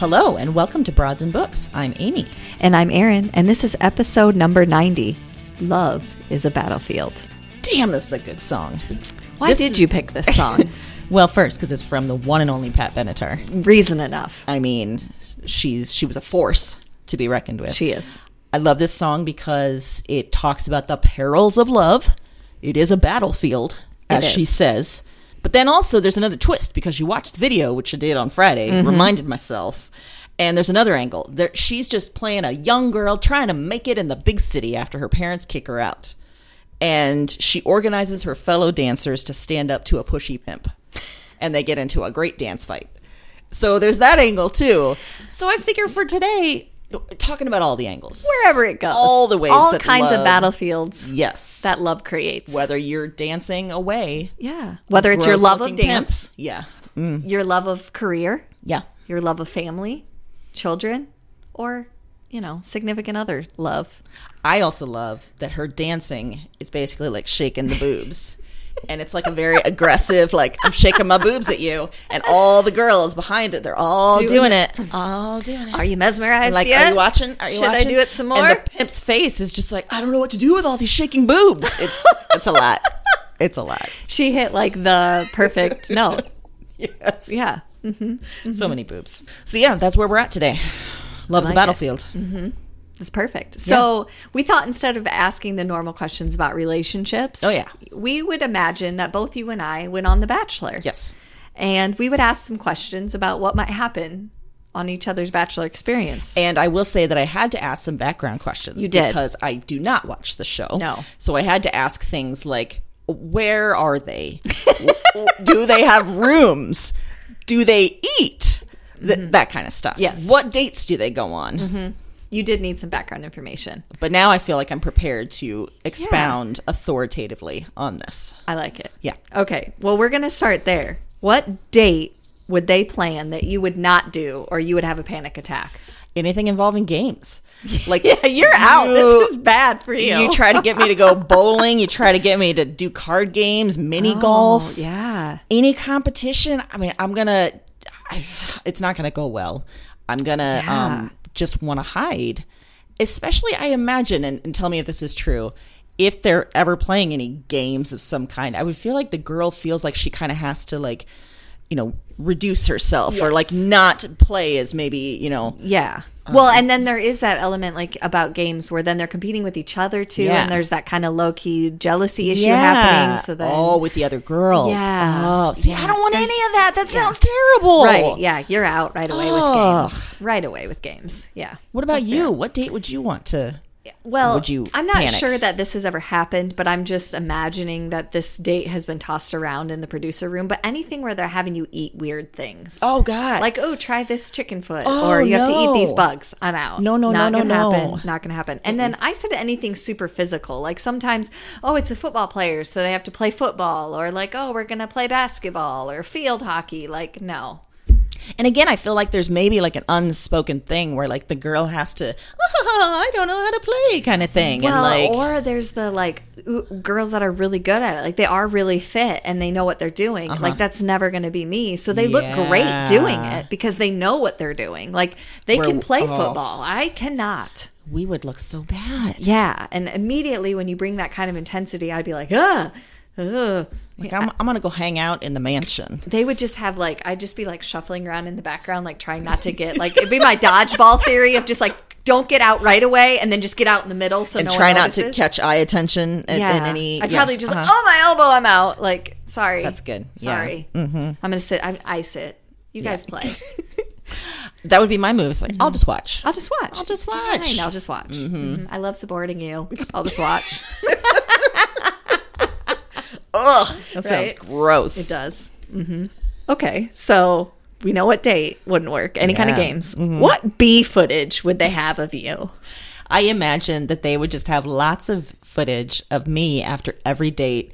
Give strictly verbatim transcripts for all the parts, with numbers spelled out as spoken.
Hello, and welcome to Broads and Books. I'm Amy. And I'm Erin, and this is episode number ninety, Love is a Battlefield. Damn, this is a good song. Why this did is... you pick this song? Well, first, because it's from the one and only Pat Benatar. Reason enough. I mean, she's she was a force to be reckoned with. She is. I love this song because it talks about the perils of love. It is a battlefield, as she says. But then also there's another twist because you watched the video, which I did on Friday, mm-hmm. reminded myself. And there's another angle. There, she's just playing a young girl trying to make it in the big city after her parents kick her out. And she organizes her fellow dancers to stand up to a pushy pimp. And they get into a great dance fight. So there's that angle too. So I figure for today, talking about all the angles. Wherever it goes. All the ways all that kinds love, of battlefields. Yes. That love creates. Whether you're dancing away. Yeah. Whether it's your love of dance. Pimp. Yeah. Mm. Your love of career. Yeah. Your love of family, children, or, you know, significant other love. I also love that her dancing is basically like shaking the boobs. And it's like a very aggressive, like, I'm shaking my boobs at you. And all the girls behind it, they're all doing, doing it. it. All doing it. Are you mesmerized like, yet? Are you watching? Are you Should watching? I do it some more? And the pimp's face is just like, I don't know what to do with all these shaking boobs. It's it's a lot. It's a lot. She hit, like, the perfect note. Yes. Yeah. Mm-hmm. Mm-hmm. So many boobs. So, yeah, that's where we're at today. Love's like a battlefield. It. Mm-hmm. That's perfect. So yeah. We thought instead of asking the normal questions about relationships, oh, yeah. we would imagine that both you and I went on The Bachelor. Yes. And we would ask some questions about what might happen on each other's Bachelor experience. And I will say that I had to ask some background questions. You did. Because I do not watch the show. No. So I had to ask things like, where are they? Do they have rooms? Do they eat? Th- mm-hmm. That kind of stuff. Yes. What dates do they go on? Mm-hmm. You did need some background information. But now I feel like I'm prepared to expound yeah. authoritatively on this. I like it. Yeah. Okay. Well, we're going to start there. What date would they plan that you would not do or you would have a panic attack? Anything involving games. Like, yeah, you're out. You, this is bad for you. You try to get me to go bowling. You try to get me to do card games, mini oh, golf. Yeah. Any competition. I mean, I'm going to, it's not going to go well. I'm going to, yeah. um, just want to hide, especially I imagine, and, and tell me if this is true, if they're ever playing any games of some kind, I would feel like the girl feels like she kind of has to like you know, reduce herself yes. or like not play as maybe, you know. Yeah. Um, well, and then there is that element like about games where then they're competing with each other too. Yeah. And there's that kind of low key jealousy issue yeah. happening. So then, oh, with the other girls. Yeah. Oh, see, yeah. I don't want there's, any of that. That yeah. sounds terrible. Right. Yeah. You're out right away Ugh. with games. Right away with games. Yeah. What about That's you? Fair. What date would you want to? Well, would you I'm not panic? sure that this has ever happened, but I'm just imagining that this date has been tossed around in the producer room. But anything where they're having you eat weird things. Oh, God. Like, oh, try this chicken foot. Oh, or you no. have to eat these bugs. I'm out. No, no, not no, gonna no, happen. no. Not going to happen. And then I said anything super physical. Like sometimes, oh, it's a football player, so they have to play football. Or like, oh, we're going to play basketball or field hockey. Like, no. And again, I feel like there's maybe like an unspoken thing where like the girl has to, oh, I don't know how to play kind of thing. Well, and like, or there's the like ooh, girls that are really good at it. Like they are really fit and they know what they're doing. Uh-huh. Like that's never going to be me. So they yeah. look great doing it because they know what they're doing. Like they We're, can play oh. football. I cannot. We would look so bad. Yeah. And immediately when you bring that kind of intensity, I'd be like, ugh. Ugh. Like I'm, I'm gonna go hang out in the mansion. They would just have like I'd just be like shuffling around in the background, like trying not to get like it'd be my dodgeball theory of just like don't get out right away and then just get out in the middle so and no one try notices. Not to catch eye attention and yeah. any. I'd yeah. probably just uh-huh. like, oh my elbow, I'm out. Like sorry, that's good. Sorry, yeah. mm-hmm. I'm gonna sit. I, I sit. You yeah. guys play. That would be my move. It's like mm-hmm. I'll just watch. I'll just watch. I'll just watch. Fine, I'll just watch. Mm-hmm. Mm-hmm. I love supporting you. I'll just watch. Ugh, that right? sounds gross. It does. Mm-hmm. Okay, so we know what date wouldn't work. Any yeah. kind of games. Mm-hmm. What B footage would they have of you? I imagine that they would just have lots of footage of me after every date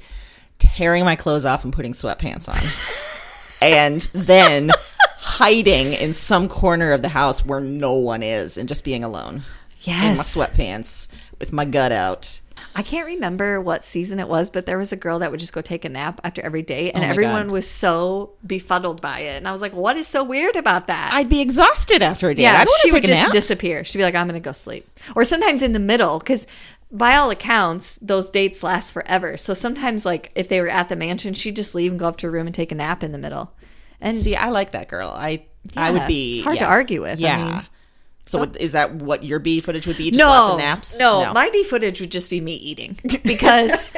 tearing my clothes off and putting sweatpants on. And then hiding in some corner of the house where no one is and just being alone. Yes. In my sweatpants with my gut out. I can't remember what season it was, but there was a girl that would just go take a nap after every date, and oh everyone God. was so befuddled by it. And I was like, what is so weird about that? I'd be exhausted after a date. Yeah, I don't she would just nap. disappear. She'd be like, I'm going to go sleep. Or sometimes in the middle, because by all accounts, those dates last forever. So sometimes, like, if they were at the mansion, she'd just leave and go up to her room and take a nap in the middle. And see, I like that girl. I yeah, I would be. It's hard yeah. to argue with. Yeah. I mean, So, so is that what your B footage would be? Just no, lots of naps? No, no, my B footage would just be me eating because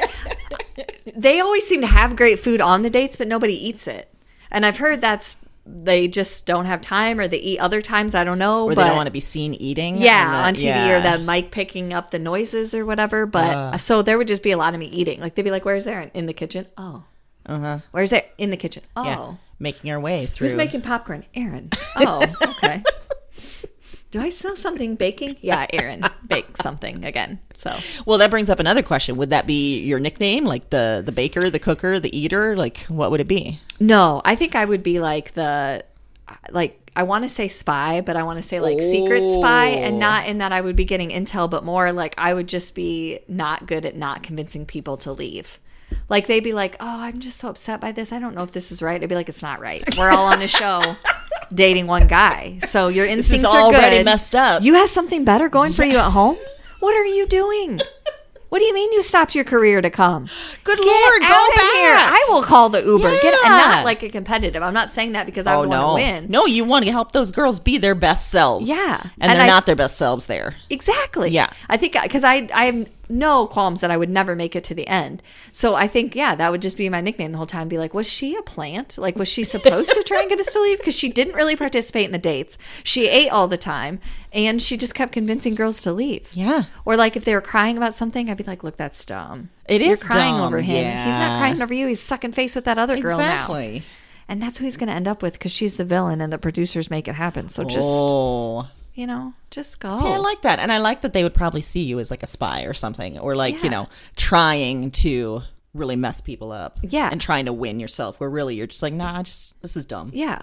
they always seem to have great food on the dates, but nobody eats it. And I've heard that's they just don't have time or they eat other times. I don't know. Or but, they don't want to be seen eating. Yeah, the, on T V yeah. or that mic picking up the noises or whatever. But uh. so there would just be a lot of me eating. Like they'd be like, where's Aaron? In the kitchen. Oh. Uh-huh. Where's Aaron? In the kitchen. Oh. Yeah. Making our way through. Who's making popcorn? Aaron. Oh, okay. Do I smell something baking? Yeah, Aaron baked something again. So, well, that brings up another question. Would that be your nickname? Like the, the baker, the cooker, the eater? Like, what would it be? No, I think I would be like the, like, I want to say spy, but I want to say like oh. secret spy. And not in that I would be getting intel, but more like I would just be not good at not convincing people to leave. Like, they'd be like, oh, I'm just so upset by this. I don't know if this is right. I'd be like, it's not right. We're all on a show. Dating one guy, so your instincts are good. Already messed up. You have something better going for yeah. you at home. What are you doing? What do you mean you stopped your career to come? Good Get Lord, go back here! I will call the Uber. Yeah. Get and not like a competitive. I'm not saying that because I oh, would no. want to win. No, you want to help those girls be their best selves. Yeah, and, and they're I, not their best selves there. Exactly. Yeah, I think because I I have no qualms that I would never make it to the end. So I think yeah, that would just be my nickname the whole time. Be like, was she a plant? Like, was she supposed to try and get us to leave? Because she didn't really participate in the dates. She ate all the time. And she just kept convincing girls to leave. Yeah. Or like if they were crying about something, I'd be like, look, that's dumb. It You're is crying dumb. over him. Yeah. He's not crying over you. He's sucking face with that other girl exactly. now. Exactly. And that's who he's going to end up with because she's the villain and the producers make it happen. So just, oh. you know, just go. See, I like that. And I like that they would probably see you as like a spy or something or like, yeah. you know, trying to really mess people up yeah and trying to win yourself where really you're just like nah just this is dumb yeah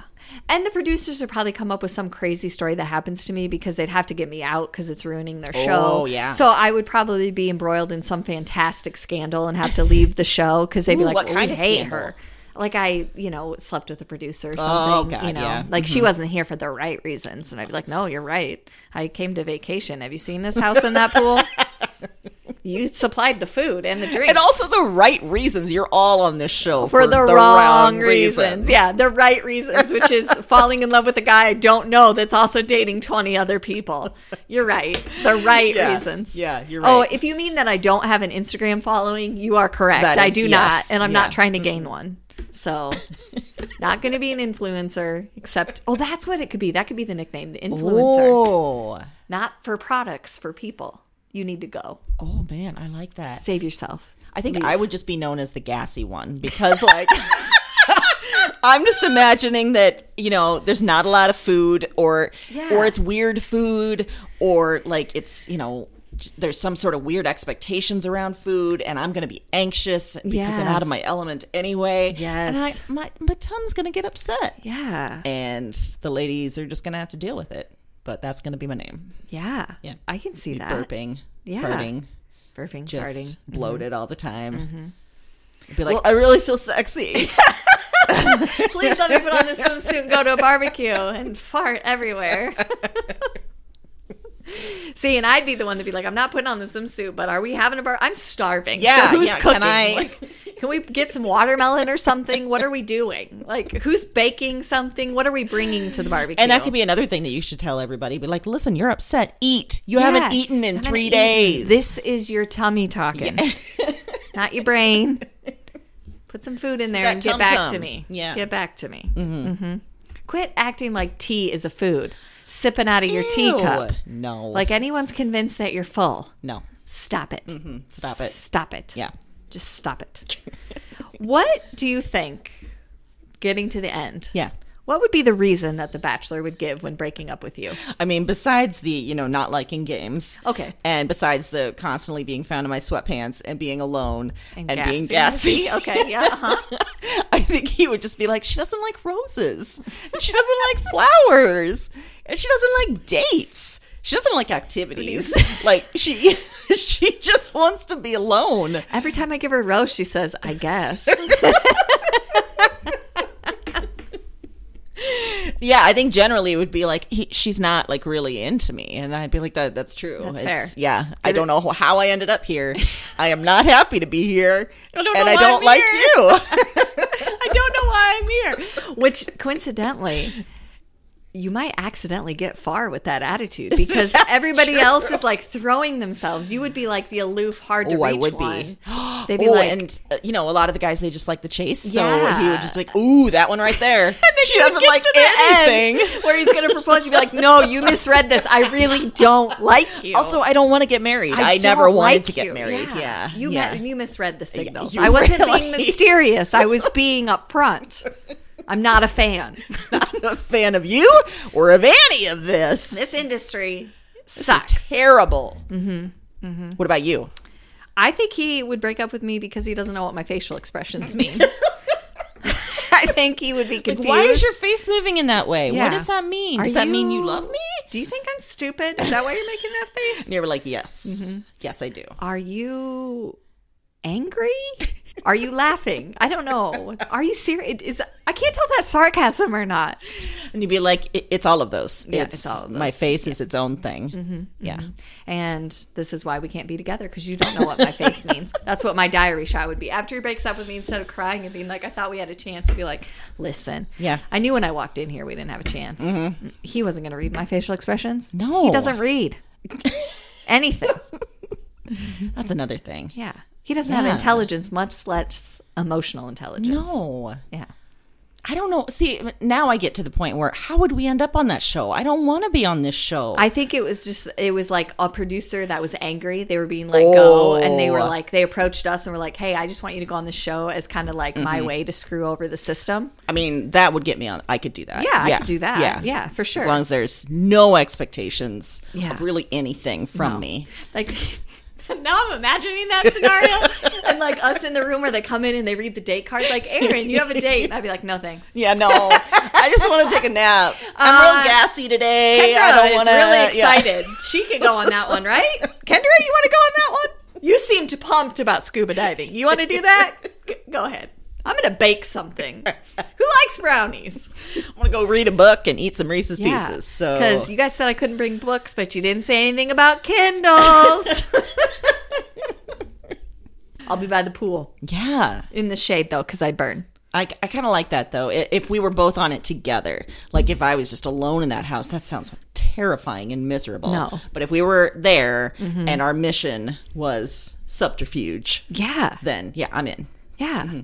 and the producers would probably come up with some crazy story that happens to me because they'd have to get me out because it's ruining their show. Oh yeah so I would probably be embroiled in some fantastic scandal and have to leave the show because they'd be Ooh, like what oh, kind we of hate scandal? her like I you know slept with a producer or something. Oh, God, you know yeah. like mm-hmm. she wasn't here for the right reasons and I'd be like no you're right I came to vacation have you seen this house in that pool You supplied the food and the drinks. And also the right reasons. You're all on this show for, for the, the wrong reasons. reasons. Yeah, the right reasons, which is falling in love with a guy I don't know that's also dating twenty other people. You're right. The right yeah. reasons. Yeah, you're right. Oh, if you mean that I don't have an Instagram following, you are correct. That is, I do yes. not. And I'm yeah. not trying to gain one. So not going to be an influencer, except, oh, that's what it could be. That could be the nickname, the influencer. Oh. Not for products, for people. You need to go. Oh, man. I like that. Save yourself. I think Leave. I would just be known as the gassy one because, like, I'm just imagining that, you know, there's not a lot of food or yeah. or it's weird food or, like, it's, you know, there's some sort of weird expectations around food and I'm going to be anxious because yes. I'm out of my element anyway. Yes. And I, my, my tum's going to get upset. Yeah. And the ladies are just going to have to deal with it. But that's going to be my name. Yeah. Yeah. I can see You'd that. Burping. Yeah. Farting. Burping, just farting. Just bloated mm-hmm. all the time. Mm-hmm. Be like, well, I really feel sexy. Please let me put on this swimsuit and go to a barbecue and fart everywhere. See, and I'd be the one to be like, I'm not putting on the swimsuit, but are we having a bar? I'm starving. Yeah. So who's yeah, cooking? Can, I... like, can we get some watermelon or something? What are we doing? Like, who's baking something? What are we bringing to the barbecue? And that could be another thing that you should tell everybody. Be like, listen, you're upset. Eat. You yeah, haven't eaten in three eaten. days. This is your tummy talking, yeah. not your brain. Put some food in it's there and get back tum. to me. Yeah. Get back to me. Mm-hmm. Mm-hmm. Quit acting like tea is a food. Sipping out of your Ew. teacup. No. Like anyone's convinced that you're full. No. Stop it. Mm-hmm. Stop it. Stop it. Yeah. Just stop it. What do you think, getting to the end, yeah. what would be the reason that The Bachelor would give when breaking up with you? I mean, besides the, you know, not liking games. Okay. And besides the constantly being found in my sweatpants and being alone and, and gassy. being gassy. Okay, yeah, uh-huh. I think he would just be like, she doesn't like roses. She doesn't like flowers. And she doesn't like dates. She doesn't like activities. Like, she she just wants to be alone. Every time I give her a rose, she says, I guess. Yeah, I think generally it would be like, he, she's not, like, really into me. And I'd be like, that. that's true. That's it's, fair. Yeah. Did I don't it? know how I ended up here. I am not happy to be here. I don't know and why I don't I'm like here. you. I don't know why I'm here. Which, coincidentally... you might accidentally get far with that attitude because That's everybody true. else is like throwing themselves. You would be like the aloof, hard to oh, reach I would one. Be. They'd be oh, like, and uh, you know, a lot of the guys, they just like the chase. So yeah. he would just be like, ooh, that one right there. And then she doesn't like anything. End, where he's going to propose, you'd be like, no, you misread this. I really don't like you. Also, I don't want to get married. I, I never wanted like to get you. married. Yeah. yeah. You, yeah. Me- you misread the signals. Yeah, I wasn't really... being mysterious. I was being upfront. I'm not a fan. Not a fan of you or of any of this. This industry sucks. This is terrible. Mm-hmm. Mm-hmm. What about you? I think he would break up with me because he doesn't know what my facial expressions mean. I think he would be confused. Like, why is your face moving in that way? Yeah. What does that mean? Are does that you... mean you love me? Do you think I'm stupid? Is that why you're making that face? And you were like, yes. Mm-hmm. Yes, I do. Are you angry? Are you laughing? I don't know. Are you serious? Is I can't tell if that's sarcasm or not. And you'd be like, it, it's all of those. Yeah, it's, it's all of those. My face yeah. is its own thing. Mm-hmm, yeah. Mm-hmm. And this is why we can't be together, because you don't know what my face means. That's what my diary shot would be. After he breaks up with me, instead of crying and being like, I thought we had a chance, I'd be like, listen. Yeah. I knew when I walked in here we didn't have a chance. Mm-hmm. He wasn't going to read my facial expressions. No. He doesn't read anything. That's another thing. Yeah. He doesn't yeah. have intelligence, much less emotional intelligence. No. Yeah. I don't know. See, now I get to the point where how would we end up on that show? I don't want to be on this show. I think it was just, it was like a producer that was angry. They were being let oh. go. And they were like, they approached us and were like, hey, I just want you to go on this show as kind of like mm-hmm. my way to screw over the system. I mean, that would get me on. I could do that. Yeah, yeah. I could do that. Yeah. yeah, for sure. As long as there's no expectations yeah. of really anything from no. me. Like... Now I'm imagining that scenario and like us in the room where they come in and they read the date card like, Aaron, you have a date. And I'd be like, no, thanks. Yeah, no. I just want to take a nap. I'm uh, real gassy today. Kendra I don't want to. really excited. Yeah. She could go on that one, right? Kendra, you want to go on that one? You seemed pumped about scuba diving. You want to do that? Go ahead. I'm going to bake something. Who likes brownies? I want to go read a book and eat some Reese's yeah, Pieces. So because you guys said I couldn't bring books, but you didn't say anything about Kindles. I'll be by the pool. Yeah. In the shade, though, because I burn. I, I kind of like that, though. If we were both on it together, like if I was just alone in that house, that sounds terrifying and miserable. No. But if we were there mm-hmm. and our mission was subterfuge, yeah, then, yeah, I'm in. Yeah. Mm-hmm.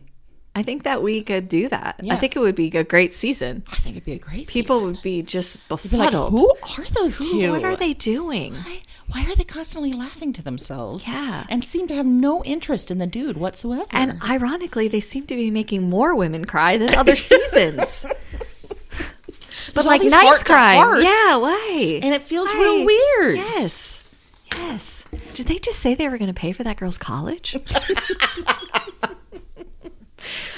I think that we could do that. Yeah. I think it would be a great season. I think it'd be a great season. People would be just befuddled. Be like, who are those who, two? What are they doing? Why, why are they constantly laughing to themselves? Yeah. And seem to have no interest in the dude whatsoever. And ironically, they seem to be making more women cry than other seasons. But like nice heart cry. Yeah, why? And it feels why? real weird. Yes. Yes. Did they just say they were going to pay for that girl's college?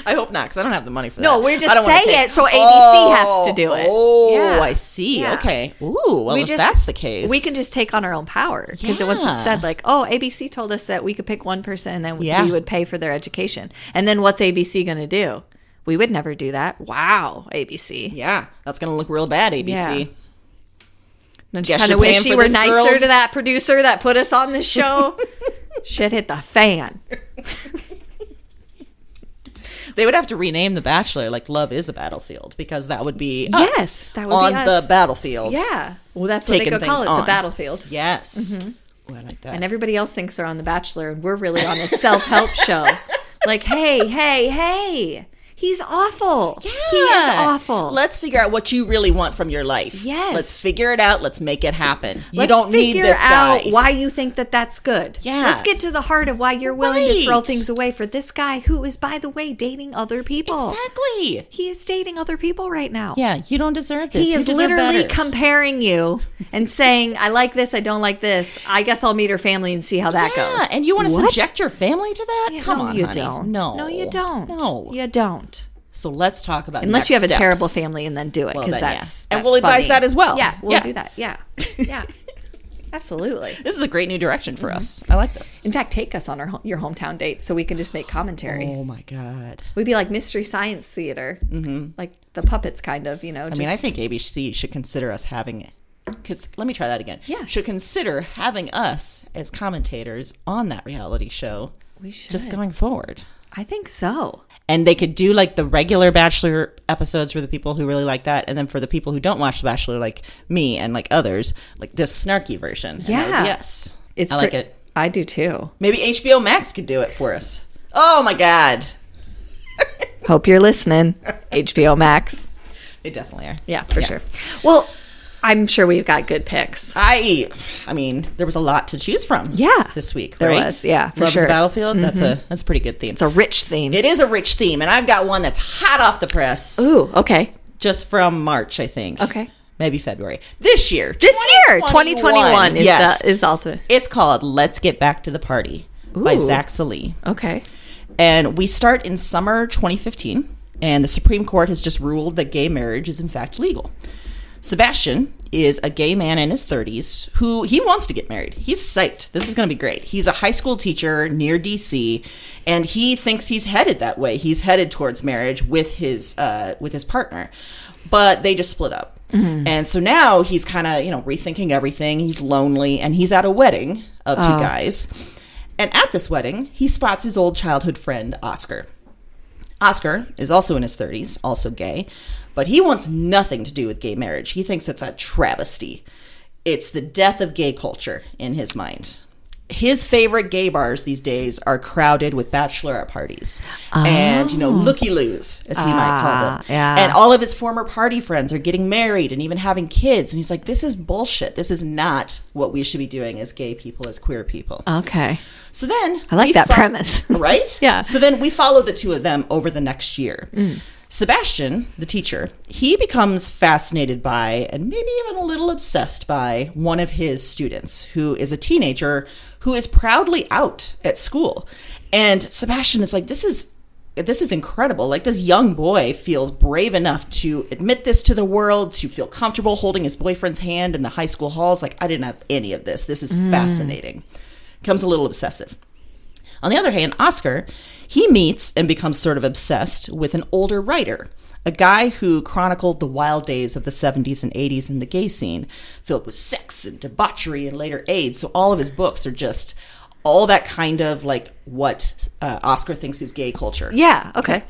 I hope not, because I don't have the money for that. No, we're just saying take... it, so A B C oh, has to do it. Oh, yeah. I see. Yeah. Okay. Ooh, well, we if just, that's the case. We can just take on our own power, because yeah. once it said, like, oh, A B C told us that we could pick one person and yeah. we would pay for their education. And then what's A B C going to do? We would never do that. Wow, A B C. Yeah, that's going to look real bad, A B C. Yeah. Don't you kind of wish she were nicer girls? To that producer that put us on this show? Shit hit the fan. They would have to rename The Bachelor, like, Love is a Battlefield, because that would be us. Yes, that would on be on the battlefield. Yeah. Well, that's what they go call it, on. The battlefield. Yes. Mm-hmm. Oh, I like that. And everybody else thinks they're on The Bachelor, and we're really on a self-help show. Like, hey, hey, hey, he's awful. Yeah. He is awful. Let's figure out what you really want from your life. Yes. Let's figure it out. Let's make it happen. Let's you don't need this guy. Let's figure out why you think that that's good. Yeah. Let's get to the heart of why you're willing right. to throw things away for this guy who is, by the way, dating other people. Exactly. He is dating other people right now. Yeah. You don't deserve this. He you is literally better. Comparing you and saying, I like this. I don't like this. I guess I'll meet her family and see how that yeah. goes. And you want to what? subject your family to that? Yeah, Come no, on, you honey. Don't. No. No, you don't. No. You don't. So let's talk about unless you have steps. a terrible family, and then do it, because well, that's, yeah. that's and we'll funny. advise that as well. Yeah, we'll yeah. do that. Yeah, yeah, absolutely. This is a great new direction for mm-hmm. us. I like this. In fact, take us on our your hometown date so we can just make commentary. Oh my god, we'd be like Mystery Science Theater, mm-hmm. like the puppets, kind of. You know, just... I mean, I think A B C should consider us having it. Because let me try that again. Yeah, should consider having us as commentators on that reality show. We should just going forward. I think so. And they could do like the regular Bachelor episodes for the people who really like that. And then for the people who don't watch The Bachelor, like me and like others, like this snarky version. And yeah. I, yes. It's I like pre- it. I do too. Maybe H B O Max could do it for us. Oh my God. Hope you're listening. H B O Max. They definitely are. Yeah, for yeah. sure. Well, I'm sure we've got good picks. I I mean, there was a lot to choose from yeah, this week, right? There was, yeah, for Love's sure. Love's Battlefield, mm-hmm. that's a that's a pretty good theme. It's a rich theme. It is a rich theme, and I've got one that's hot off the press. Ooh, okay. Just from March, I think. Okay. Maybe February. This year. This year! twenty twenty-one is, yes. the, is the ultimate. It's called Let's Get Back to the Party Ooh. by Zak Salih. Okay. And we start in summer twenty fifteen, and the Supreme Court has just ruled that gay marriage is, in fact, legal. Sebastian is a gay man in his thirties who he wants to get married. He's psyched. This is going to be great. He's a high school teacher near D C, and he thinks he's headed that way. He's headed towards marriage with his uh, with his partner, but they just split up. Mm-hmm. And so now he's kind of, you know, rethinking everything. He's lonely, and he's at a wedding of two oh. guys. And at this wedding, he spots his old childhood friend, Oscar. Oscar is also in his thirties, also gay. But he wants nothing to do with gay marriage. He thinks it's a travesty. It's the death of gay culture in his mind. His favorite gay bars these days are crowded with bachelorette parties. Oh. And, you know, looky-loos, as he ah, might call them. Yeah. And all of his former party friends are getting married and even having kids. And he's like, this is bullshit. This is not what we should be doing as gay people, as queer people. Okay. So then... I like that fo- premise. Right? Yeah. So then we follow the two of them over the next year. Mm. Sebastian, the teacher, he becomes fascinated by and maybe even a little obsessed by one of his students who is a teenager who is proudly out at school. And Sebastian is like, this is this is incredible. Like, this young boy feels brave enough to admit this to the world, to feel comfortable holding his boyfriend's hand in the high school halls. Like, I didn't have any of this. This is mm. fascinating. Becomes a little obsessive. On the other hand, Oscar, he meets and becomes sort of obsessed with an older writer, a guy who chronicled the wild days of the seventies and eighties in the gay scene, filled with sex and debauchery and later AIDS. So all of his books are just all that kind of like what uh, Oscar thinks is gay culture. Yeah, okay. okay.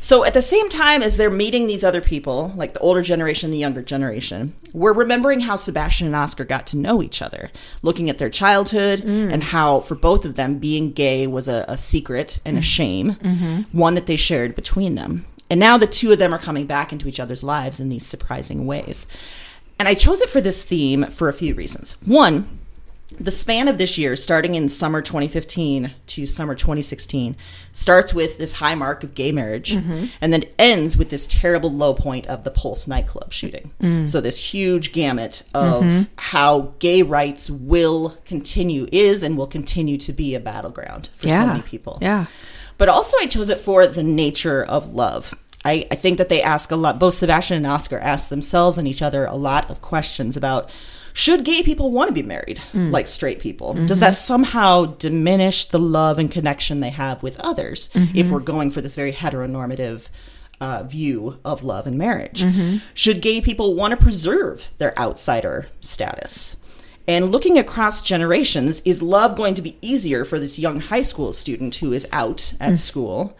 So at the same time as they're meeting these other people, like the older generation, the younger generation, we're remembering how Sebastian and Oscar got to know each other, looking at their childhood mm. and how for both of them being gay was a, a secret and a shame, mm-hmm. one that they shared between them. And now the two of them are coming back into each other's lives in these surprising ways. And I chose it for this theme for a few reasons. One, the span of this year, starting in summer twenty fifteen to summer twenty sixteen, starts with this high mark of gay marriage mm-hmm. and then ends with this terrible low point of the Pulse nightclub shooting. Mm. So this huge gamut of mm-hmm. how gay rights will continue, is and will continue to be a battleground for yeah. so many people. Yeah. But also I chose it for the nature of love. I, I think that they ask a lot, both Sebastian and Oscar ask themselves and each other a lot of questions about, should gay people want to be married mm. like straight people? Mm-hmm. Does that somehow diminish the love and connection they have with others mm-hmm. if we're going for this very heteronormative uh, view of love and marriage? Mm-hmm. Should gay people want to preserve their outsider status? And looking across generations, is love going to be easier for this young high school student who is out at mm. school?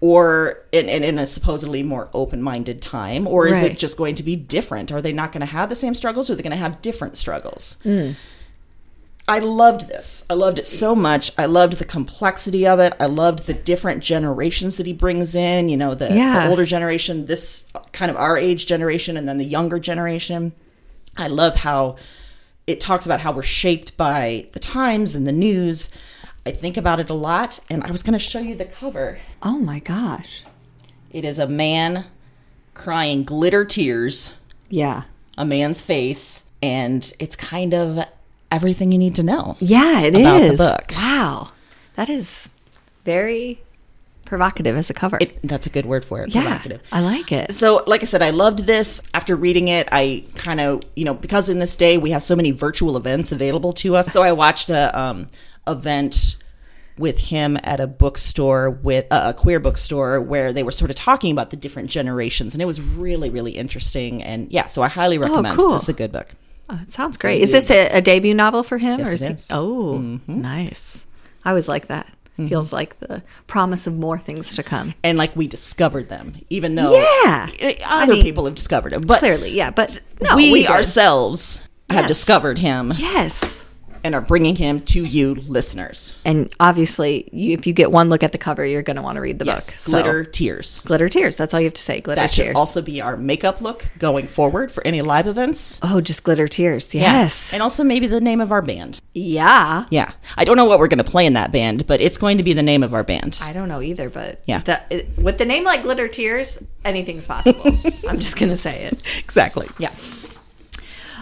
Or in, in, in a supposedly more open-minded time? Or is right. it just going to be different? Are they not going to have the same struggles? Or are they going to have different struggles? Mm. I loved this. I loved it so much. I loved the complexity of it. I loved the different generations that he brings in. You know, the, yeah. the older generation, this kind of our age generation, and then the younger generation. I love how it talks about how we're shaped by the times and the news. I think about it a lot, and I was going to show you the cover. Oh, my gosh. It is a man crying glitter tears. Yeah. A man's face, and it's kind of everything you need to know. Yeah, it about is. About the book. Wow. That is very provocative as a cover. It, that's a good word for it, yeah, provocative. I like it. So, like I said, I loved this. After reading it, I kind of, you know, because in this day we have so many virtual events available to us, so I watched a... um. event with him at a bookstore, with uh, a queer bookstore, where they were sort of talking about the different generations, and it was really, really interesting. And yeah, so I highly recommend. Oh, cool. This is a good book. Oh, it sounds great. Debut. Is this a, a debut novel for him? Yes, or is it is. He, oh, mm-hmm. nice. I always like that. Mm-hmm. Feels like the promise of more things to come. And like we discovered them, even though yeah. other I mean, people have discovered them. But clearly, yeah. But no, we, we ourselves yes. have discovered him. Yes. And are bringing him to you, listeners. And obviously, you, if you get one look at the cover, you're going to want to read the yes, book. So. Glitter Tears. Glitter Tears. That's all you have to say. Glitter that Tears. That should also be our makeup look going forward for any live events. Oh, just Glitter Tears. Yes. Yeah. And also maybe the name of our band. Yeah. Yeah. I don't know what we're going to play in that band, but it's going to be the name of our band. I don't know either, but yeah. the, it, with the name like Glitter Tears, anything's possible. I'm just going to say it. Exactly. Yeah.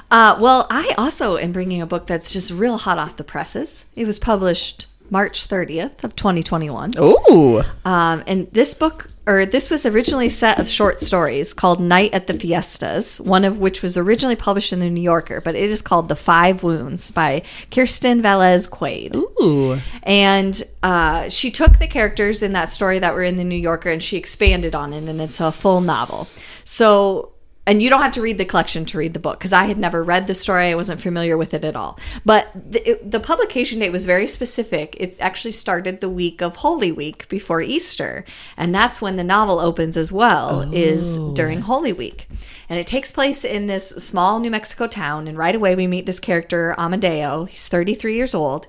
Uh, well, I also am bringing a book that's just real hot off the presses. It was published March thirtieth of twenty twenty-one. Oh! Um, and this book, or this was originally a set of short stories called Night at the Fiestas, one of which was originally published in The New Yorker, but it is called The Five Wounds by Kristin Valdez Quade. Ooh! And uh, she took the characters in that story that were in The New Yorker and she expanded on it, and it's a full novel. So... And you don't have to read the collection to read the book, because I had never read the story. I wasn't familiar with it at all. But the, it, the publication date was very specific. It actually started the week of Holy Week before Easter. And that's when the novel opens as well, oh. is during Holy Week. And it takes place in this small New Mexico town. And right away we meet this character, Amadeo. He's thirty-three years old.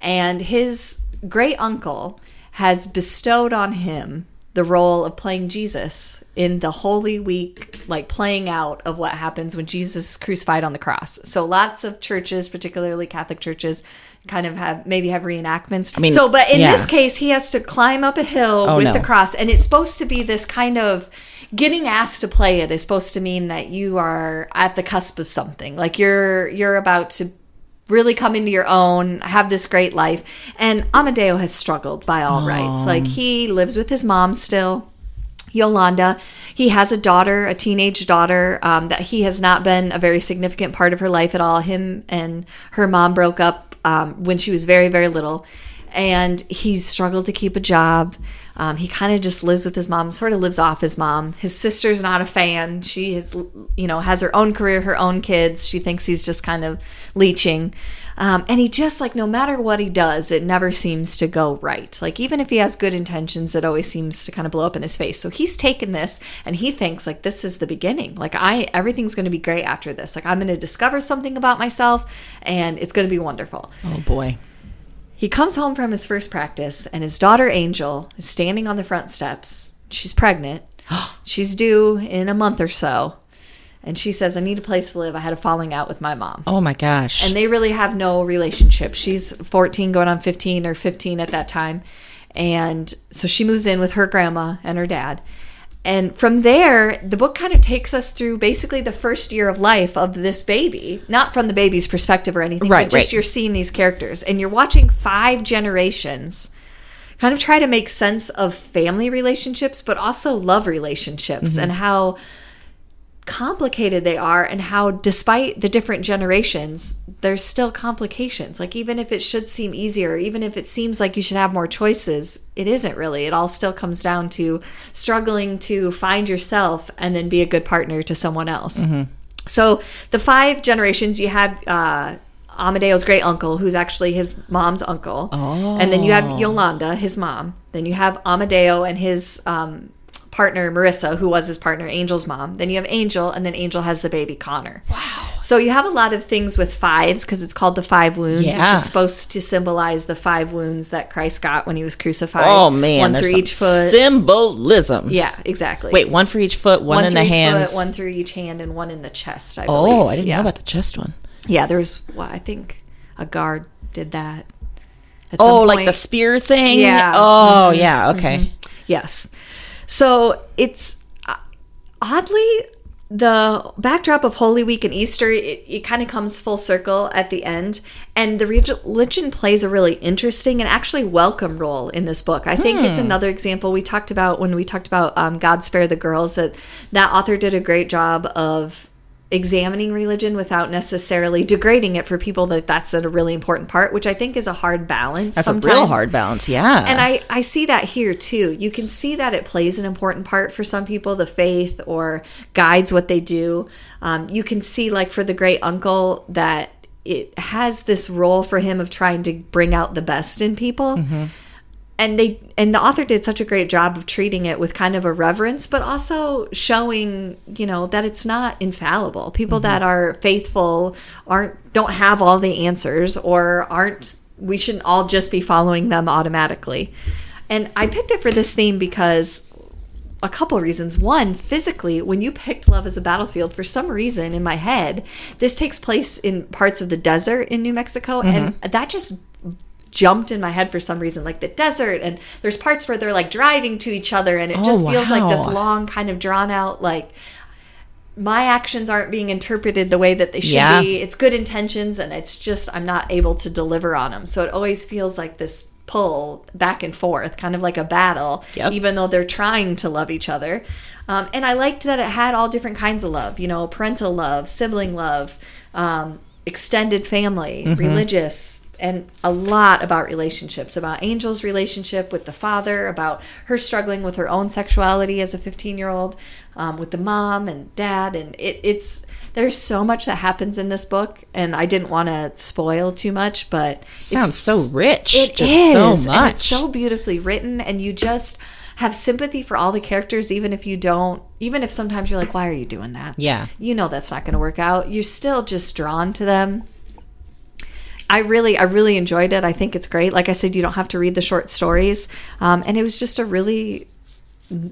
And his great uncle has bestowed on him the role of playing Jesus in the Holy Week, like playing out of what happens when Jesus is crucified on the cross. So lots of churches, particularly Catholic churches, kind of have maybe have reenactments. I mean, so, but in yeah. this case, he has to climb up a hill oh, with no. the cross, and it's supposed to be this kind of getting asked to play it is supposed to mean that you are at the cusp of something, like you're you're about to really come into your own, have this great life. And Amadeo has struggled by all um. rights. Like, he lives with his mom still, Yolanda. He has a daughter, a teenage daughter, um, that he has not been a very significant part of her life at all. Him and her mom broke up um, when she was very, very little. and he's struggled to keep a job. Um, he kind of just lives with his mom, sort of lives off his mom. His sister's not a fan. She is, you know, has her own career, her own kids. She thinks he's just kind of leeching. Um, and he just, like, no matter what he does, it never seems to go right. Like, even if he has good intentions, it always seems to kind of blow up in his face. So he's taken this, and he thinks, like, this is the beginning. Like, I everything's going to be great after this. Like, I'm going to discover something about myself, and it's going to be wonderful. Oh, boy. He comes home from his first practice, and his daughter, Angel, is standing on the front steps. She's pregnant. She's due in a month or so. And she says, I need a place to live. I had a falling out with my mom. Oh, my gosh. And they really have no relationship. She's fourteen going on fifteen or fifteen at that time. And so she moves in with her grandma and her dad. And from there, the book kind of takes us through basically the first year of life of this baby. Not from the baby's perspective or anything, right, but just right. You're seeing these characters. And you're watching five generations kind of try to make sense of family relationships, but also love relationships, mm-hmm. and how complicated they are, and how despite the different generations, there's still complications. Like, even if it should seem easier, even if it seems like you should have more choices, it isn't really. It all still comes down to struggling to find yourself and then be a good partner to someone else. Mm-hmm. So the five generations, you have uh Amadeo's great uncle, who's actually his mom's uncle. Oh. And then you have Yolanda, his mom. Then you have Amadeo and his um partner, Marissa, who was his partner, Angel's mom. Then you have Angel, and then Angel has the baby, Connor. Wow. So you have a lot of things with fives, because it's called the Five Wounds, yeah. which is supposed to symbolize the five wounds that Christ got when he was crucified. Oh, man. One there's through each foot. Symbolism. Yeah, exactly. Wait, one for each foot, one, one in the hands. Foot, one through each hand, and one in the chest, I believe. Oh, I didn't yeah. know about the chest one. Yeah, there's, well, I think a guard did that at some Oh, point. Like the spear thing? Yeah. Oh, mm-hmm. yeah, okay. Mm-hmm. Yes. So it's uh, oddly the backdrop of Holy Week and Easter, it, it kind of comes full circle at the end. And the religion plays a really interesting and actually welcome role in this book. I think hmm. it's another example we talked about when we talked about um, God Spare the Girls, that that author did a great job of examining religion without necessarily degrading it for people, that that's a really important part, which I think is a hard balance. That's sometimes. A real hard balance, yeah. And I, I see that here, too. You can see that it plays an important part for some people, the faith, or guides what they do. Um, you can see, like, for the great uncle, that it has this role for him of trying to bring out the best in people. Mm-hmm. And they and the author did such a great job of treating it with kind of a reverence, but also showing, you know, that it's not infallible. People mm-hmm. that are faithful aren't don't have all the answers, or aren't we shouldn't all just be following them automatically. And I picked it for this theme because a couple reasons. One, physically, when you picked Love as a Battlefield, for some reason in my head, this takes place in parts of the desert in New Mexico, mm-hmm. and that just jumped in my head for some reason, like the desert, and there's parts where they're like driving to each other, and it just oh, feels wow. like this long kind of drawn out, like my actions aren't being interpreted the way that they should yeah. be. It's good intentions, and it's just I'm not able to deliver on them. So it always feels like this pull back and forth, kind of like a battle, yep. even though they're trying to love each other. Um, and I liked that it had all different kinds of love, you know, parental love, sibling love, um, extended family, mm-hmm. religious, and a lot about relationships, about Angel's relationship with the father, about her struggling with her own sexuality as a fifteen-year-old, um, with the mom and dad. And it, it's there's so much that happens in this book, and I didn't want to spoil too much, but sounds so rich. It just is. So much. And it's so beautifully written, and you just have sympathy for all the characters, even if you don't, even if sometimes you're like, why are you doing that? Yeah. You know that's not going to work out. You're still just drawn to them. I really, I really enjoyed it. I think it's great. Like I said, you don't have to read the short stories. Um, and it was just a really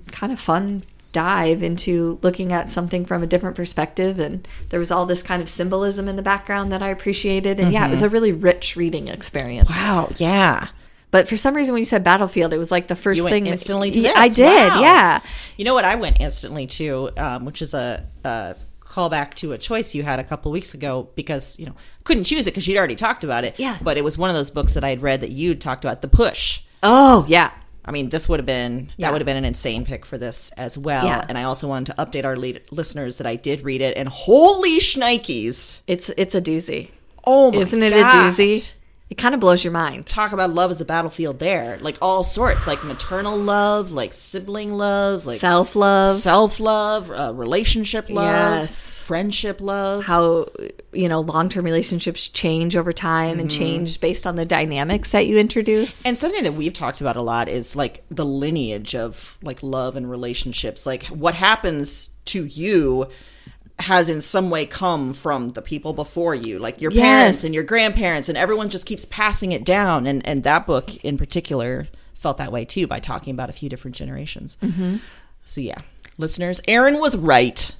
kind of fun dive into looking at something from a different perspective. And there was all this kind of symbolism in the background that I appreciated. And mm-hmm. yeah, it was a really rich reading experience. Wow. Yeah. But for some reason, when you said battlefield, it was like the first you went thing instantly that, to this. I did. Wow. Yeah. You know what? I went instantly to, um, which is a, a call back to a choice you had a couple weeks ago, because you know couldn't choose it because you'd already talked about it. Yeah. But it was one of those books that I had read that you'd talked about, The Push. Oh yeah. I mean, this would have been yeah. that would have been an insane pick for this as well. Yeah. And I also wanted to update our le- listeners that I did read it, and holy shnikes, it's it's a doozy. Oh my god, isn't it god. a doozy? It kind of blows your mind. Talk about love as a battlefield there. Like all sorts, like maternal love, like sibling love, like self-love, self-love, uh, relationship love, yes. friendship love. How, you know, long-term relationships change over time mm-hmm. and change based on the dynamics that you introduce. And something that we've talked about a lot is like the lineage of like love and relationships. Like what happens to you has in some way come from the people before you, like your yes. parents and your grandparents, and everyone just keeps passing it down. And and that book in particular felt that way too by talking about a few different generations. Mm-hmm. So yeah, listeners, Erin was right.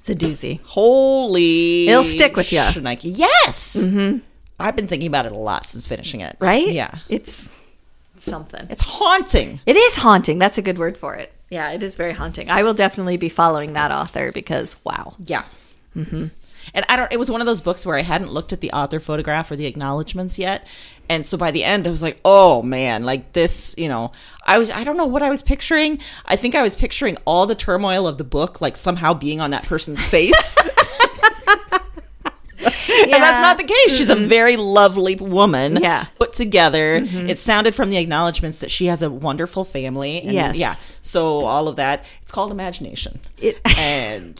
It's a doozy. Holy. It'll stick with you. Nike. Yes. Mm-hmm. I've been thinking about it a lot since finishing it. Right? Yeah. It's something. It's haunting. It is haunting. That's a good word for it. Yeah, it is very haunting. I will definitely be following that author because, wow. Yeah. Mm-hmm. And I don't, it was one of those books where I hadn't looked at the author photograph or the acknowledgments yet. And so by the end, I was like, oh man, like this, you know, I was, I don't know what I was picturing. I think I was picturing all the turmoil of the book, like somehow being on that person's face. Yeah. And that's not the case. Mm-hmm. She's a very lovely woman yeah. put together. Mm-hmm. It sounded from the acknowledgments that she has a wonderful family. And yes. Yeah. So all of that. It's called imagination. It- and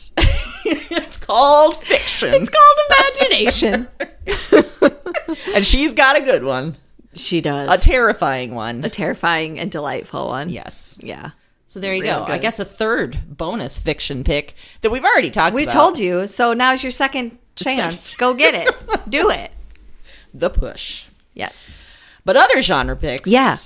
it's called fiction. It's called imagination. And she's got a good one. She does. A terrifying one. A terrifying and delightful one. Yes. Yeah. So there you really go. Good. I guess a third bonus fiction pick that we've already talked we about. We told you. So now's your second chance. Go get it. Do it. The push. Yes. But other genre picks. Yeah.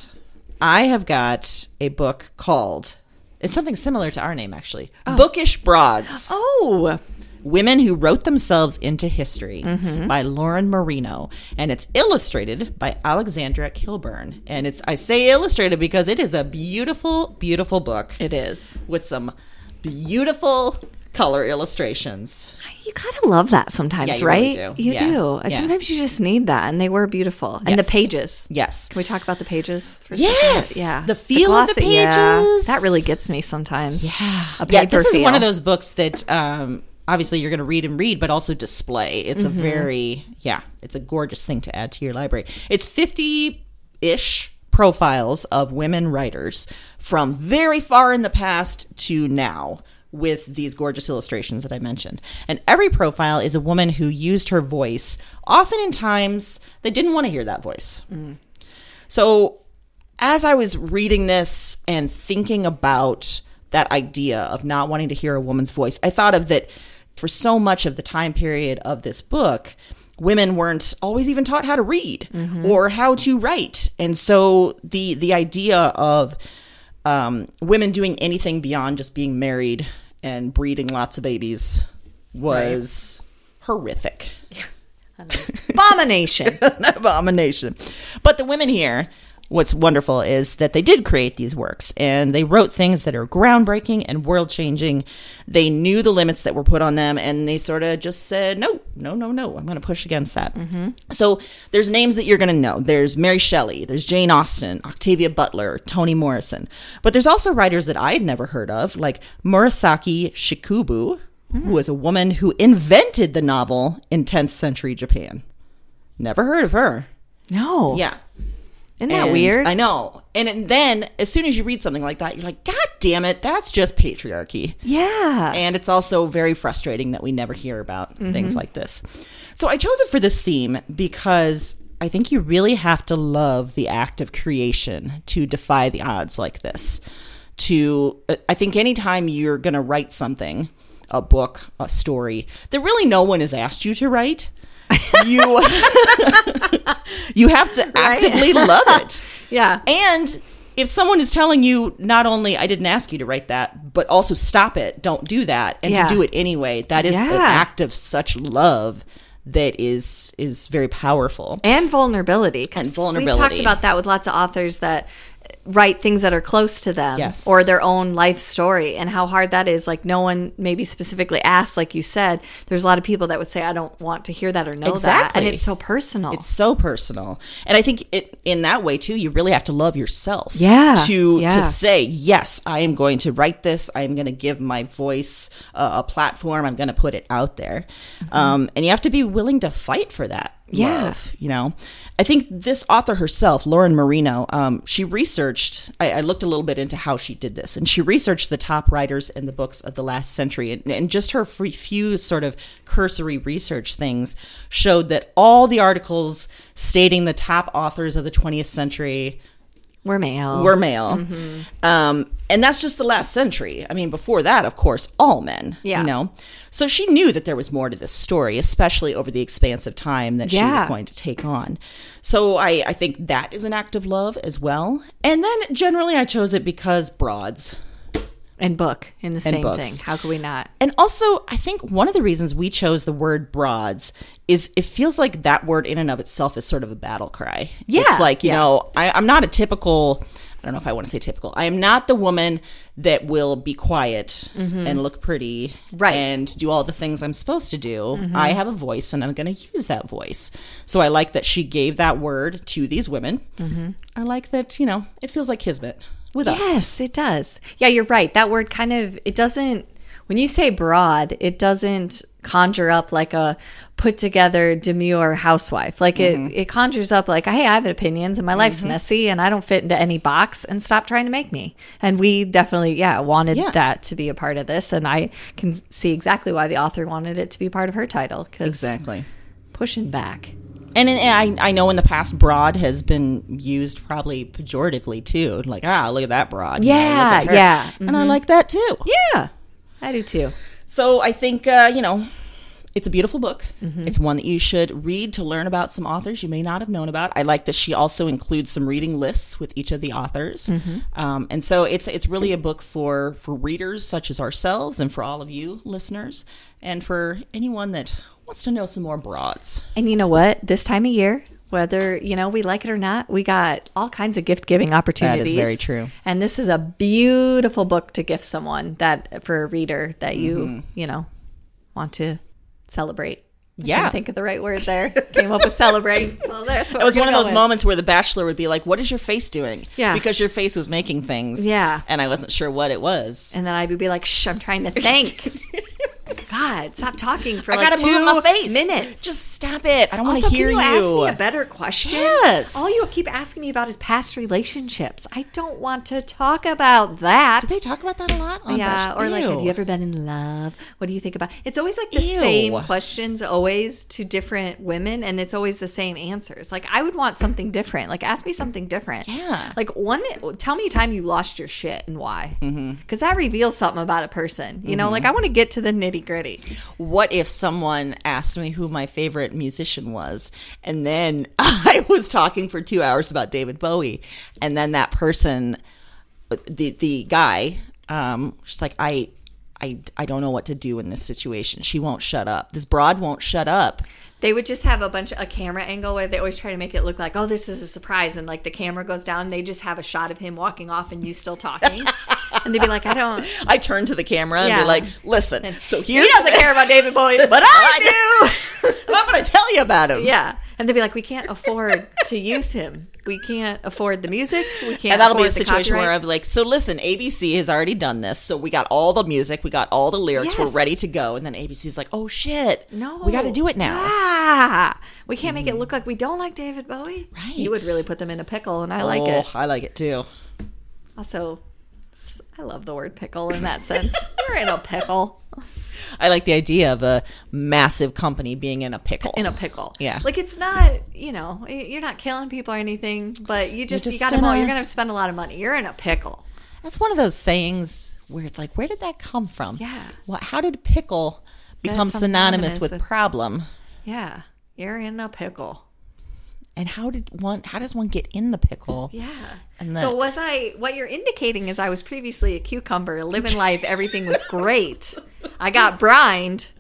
I have got a book called, it's something similar to our name actually, oh. Bookish Broads. Oh. Women Who Wrote Themselves Into History mm-hmm. by Lauren Marino. And it's illustrated by Alexandra Kilburn. And it's, I say illustrated because it is a beautiful, beautiful book. It is. With some beautiful color illustrations. You gotta love that sometimes, yeah, you right? Really do. You yeah. do. Yeah. Sometimes you just need that, and they were beautiful. And yes. the pages. Yes. Can we talk about the pages? For yes. Yeah. The feel the glossy, of the pages. Yeah. That really gets me sometimes. Yeah. A paper yeah. This is feel. One of those books that um, obviously you're going to read and read, but also display. It's mm-hmm. a very yeah. It's a gorgeous thing to add to your library. It's fifty-ish profiles of women writers from very far in the past to now, with these gorgeous illustrations that I mentioned. And every profile is a woman who used her voice, often in times they didn't want to hear that voice. Mm. So as I was reading this and thinking about that idea of not wanting to hear a woman's voice, I thought of that for so much of the time period of this book, women weren't always even taught how to read mm-hmm. or how to write. And so the the idea of um, women doing anything beyond just being married and breeding lots of babies was right. horrific. An abomination. An abomination. But the women here, what's wonderful is that they did create these works, and they wrote things that are groundbreaking and world-changing. They knew the limits that were put on them, and they sort of just said, no, no, no, no, I'm going to push against that. Mm-hmm. So there's names that you're going to know. There's Mary Shelley, there's Jane Austen, Octavia Butler, Toni Morrison. But there's also writers that I had never heard of, like Murasaki Shikibu, mm. who was a woman who invented the novel in tenth century Japan. Never heard of her. No. Yeah. Isn't that and, weird? I know. And, and then as soon as you read something like that, you're like, God damn it, that's just patriarchy. Yeah. And it's also very frustrating that we never hear about mm-hmm. things like this. So I chose it for this theme because I think you really have to love the act of creation to defy the odds like this. To, I think anytime you're going to write something, a book, a story, that really no one has asked you to write, you you have to actively right? love it. Yeah. And if someone is telling you, not only I didn't ask you to write that, but also stop it, don't do that, and yeah. to do it anyway, that is yeah. an act of such love that is is very powerful. And vulnerability. And vulnerability. We've talked about that with lots of authors that write things that are close to them yes. or their own life story, and how hard that is. Like no one maybe specifically asked, like you said, there's a lot of people that would say, I don't want to hear that or know exactly. that. And it's so personal. It's so personal. And I think it, in that way too, you really have to love yourself yeah. to yeah. to say, yes, I am going to write this. I am going to give my voice uh, a platform. I'm going to put it out there. Mm-hmm. Um, and you have to be willing to fight for that. yeah. love, you know. I think this author herself, Lauren Marino, um, she researched, I, I looked a little bit into how she did this, and she researched the top writers and the books of the last century, and, and just her few sort of cursory research things showed that all the articles stating the top authors of the twentieth century were male. Were male. Mm-hmm. Um, and that's just the last century. I mean, before that, of course, all men, yeah. you know. So she knew that there was more to this story, especially over the expanse of time that yeah. she was going to take on. So I, I think that is an act of love as well. And then generally I chose it because broads. And book in the same thing. How could we not? And also, I think one of the reasons we chose the word broads is it feels like that word in and of itself is sort of a battle cry. Yeah. It's like, you yeah. know, I, I'm not a typical, I don't know if I want to say typical. I am not the woman that will be quiet mm-hmm. and look pretty right. and do all the things I'm supposed to do. Mm-hmm. I have a voice and I'm going to use that voice. So I like that she gave that word to these women. Mm-hmm. I like that, you know, it feels like kismet. With yes, us. Yes, it does. Yeah, you're right. That word kind of, it doesn't, when you say broad, it doesn't conjure up like a put together demure housewife. Like mm-hmm. it, it conjures up like, hey, I have opinions and my mm-hmm. life's messy and I don't fit into any box and stop trying to make me. And we definitely, yeah, wanted yeah. that to be a part of this. And I can see exactly why the author wanted it to be part of her title. 'Cause exactly. Pushing back. And, in, and I, I know in the past, broad has been used probably pejoratively, too. Like, ah, look at that broad. Yeah, you know, yeah. Mm-hmm. And I like that, too. Yeah, I do, too. So I think, uh, you know, it's a beautiful book. Mm-hmm. It's one that you should read to learn about some authors you may not have known about. I like that she also includes some reading lists with each of the authors. Mm-hmm. Um, and so it's it's really a book for, for readers such as ourselves and for all of you listeners and for anyone that wants to know some more broads. And you know what? This time of year, whether, you know, we like it or not, we got all kinds of gift-giving opportunities. That is very true. And this is a beautiful book to gift someone that for a reader that you, mm-hmm. you know, want to celebrate. Yeah. I can't think of the right word there. Came up with celebrate. So that's what it was. One of those with. moments where The Bachelor would be like, what is your face doing? Yeah. Because your face was making things. Yeah. And I wasn't sure what it was. And then I would be like, shh, I'm trying to think. God, stop talking for like I gotta two move my face. minutes. Just stop it. I don't want to hear you. Can you ask me a better question? Yes. All you keep asking me about is past relationships. I don't want to talk about that. Do they talk about that a lot? On yeah, or Ew. like, have you ever been in love? What do you think about? It's always like the Ew. same questions always to different women, and it's always the same answers. Like, I would want something different. Like, ask me something different. Yeah. Like, one, tell me a time you lost your shit and why. Because mm-hmm. that reveals something about a person. You mm-hmm. know, like, I want to get to the nitty gritty. What if someone asked me who my favorite musician was, and then I was talking for two hours about David Bowie, and then that person, the the guy, um, just like I, I, I don't know what to do in this situation. She won't shut up. This broad won't shut up. They would just have a bunch of a camera angle where they always try to make it look like, oh, this is a surprise, and like the camera goes down, and they just have a shot of him walking off, and you still talking. And they'd be like, I don't. I turn to the camera and yeah. be like, listen, so here's. He doesn't care about David Bowie, but I do. I'm going to tell you about him. Yeah. And they'd be like, we can't afford to use him. We can't afford the music. We can't afford the copyright. And that'll be a situation where I'll be like, so listen, A B C has already done this. So we got all the music. We got all the lyrics. Yes. We're ready to go. And then A B C's like, oh, shit. No. We got to do it now. Ah, we can't make mm. it look like we don't like David Bowie. Right. You would really put them in a pickle, and I oh, like it. I like it, too. Also, I love the word pickle in that sense. You're in a pickle. I like the idea of a massive company being in a pickle. In a pickle. Yeah. Like, it's not, you know, you're not killing people or anything, but you just, just you got to know you're going to spend a lot of money. You're in a pickle. That's one of those sayings where it's like, where did that come from? Yeah. Well, how did pickle become synonymous with, with problem? Yeah. You're in a pickle. And how did one? How does one get in the pickle? Yeah. And the, so was I? What you're indicating is I was previously a cucumber, living life, everything was great. I got brined.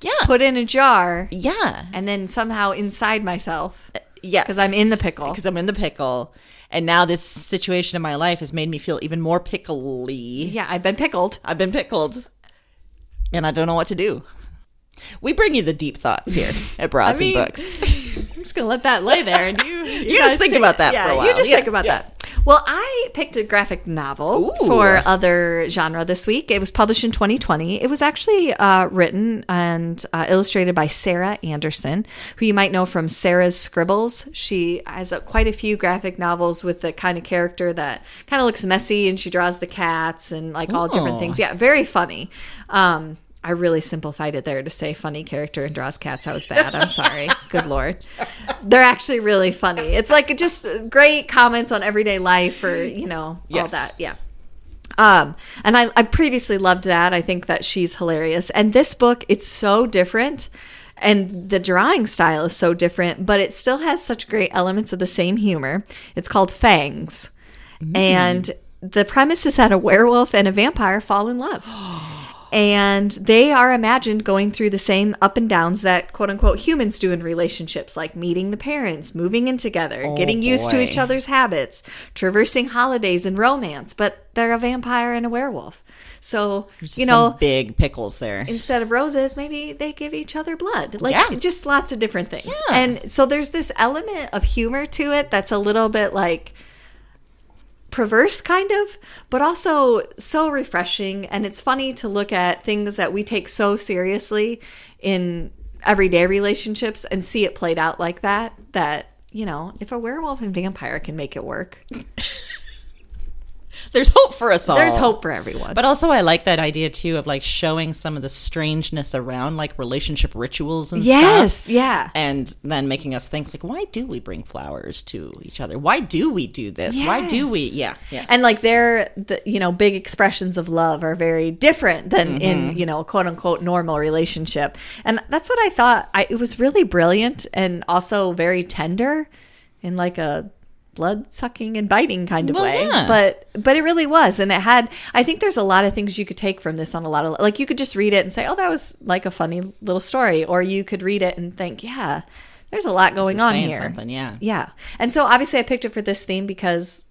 Yeah. Put in a jar. Yeah. And then somehow inside myself. Uh, yes. Because I'm in the pickle. Because I'm in the pickle, and now this situation in my life has made me feel even more pickly. Yeah, I've been pickled. I've been pickled, and I don't know what to do. We bring you the deep thoughts here at Broads I mean, and Books. I'm just going to let that lay there. and You, you, you just think about that yeah, for a while. You just yeah, think about yeah. that. Well, I picked a graphic novel Ooh. for other genre this week. It was published in twenty twenty. It was actually uh, written and uh, illustrated by Sarah Andersen, who you might know from Sarah's Scribbles. She has a, quite a few graphic novels with the kind of character that kind of looks messy, and she draws the cats and like all Ooh. different things. Yeah, very funny. Um, I really simplified it there to say funny character and draws cats. I was bad. I'm sorry. Good Lord. They're actually really funny. It's like just great comments on everyday life or, you know, yes. all that. Yeah. Um, and I, I previously loved that. I think that she's hilarious. And this book, it's so different. And the drawing style is so different, but it still has such great elements of the same humor. It's called Fangs. Mm. And the premise is that a werewolf and a vampire fall in love. And they are imagined going through the same up and downs that, quote unquote, humans do in relationships, like meeting the parents, moving in together, oh, getting used boy. to each other's habits, traversing holidays and romance. But they're a vampire and a werewolf. So, There's you know, some big pickles there. Instead of roses, maybe they give each other blood. Like, yeah. just lots of different things. Yeah. And so there's this element of humor to it that's a little bit like perverse kind of, but also so refreshing. And it's funny to look at things that we take so seriously in everyday relationships and see it played out like that, that, you know, if a werewolf and vampire can make it work. There's hope for us all. There's hope for everyone. But also I like that idea, too, of, like, showing some of the strangeness around, like, relationship rituals and yes, stuff. Yes, yeah. And then making us think, like, why do we bring flowers to each other? Why do we do this? Yes. Why do we? Yeah, yeah. And, like, their, the, you know, big expressions of love are very different than mm-hmm. in, you know, quote-unquote normal relationship. And that's what I thought. I, it was really brilliant and also very tender in, like, a blood sucking and biting kind of well, way yeah. but but it really was, and it had, I think there's a lot of things you could take from this on a lot of, like, you could just read it and say, oh, that was like a funny little story, or you could read it and think, yeah, there's a lot going on here, something, yeah yeah and so obviously I picked it for this theme because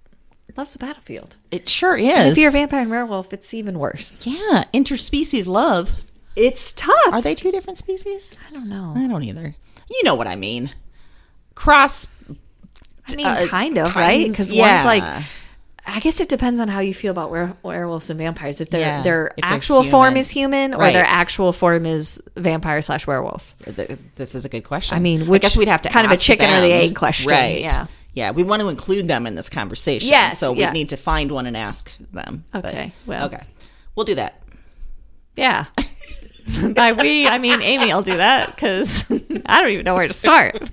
love's a battlefield. It sure is. And if you're a vampire and werewolf, it's even worse. Yeah interspecies love, it's tough. Are they two different species? I don't know. I don't either. You know what I mean? Cross I mean, uh, kind of, kinds, right? Because yeah. one's like, I guess it depends on how you feel about were- werewolves and vampires. If their yeah. their if actual form is human, right. or their actual form is vampire slash werewolf. This is a good question. I mean, which I guess we'd have to kind ask of a chicken them. or the egg question, right? Yeah, yeah. We want to include them in this conversation, yes, so we yeah. need to find one and ask them. Okay, but, well, okay, we'll do that. Yeah. By we, I mean Amy. I'll do that because I don't even know where to start.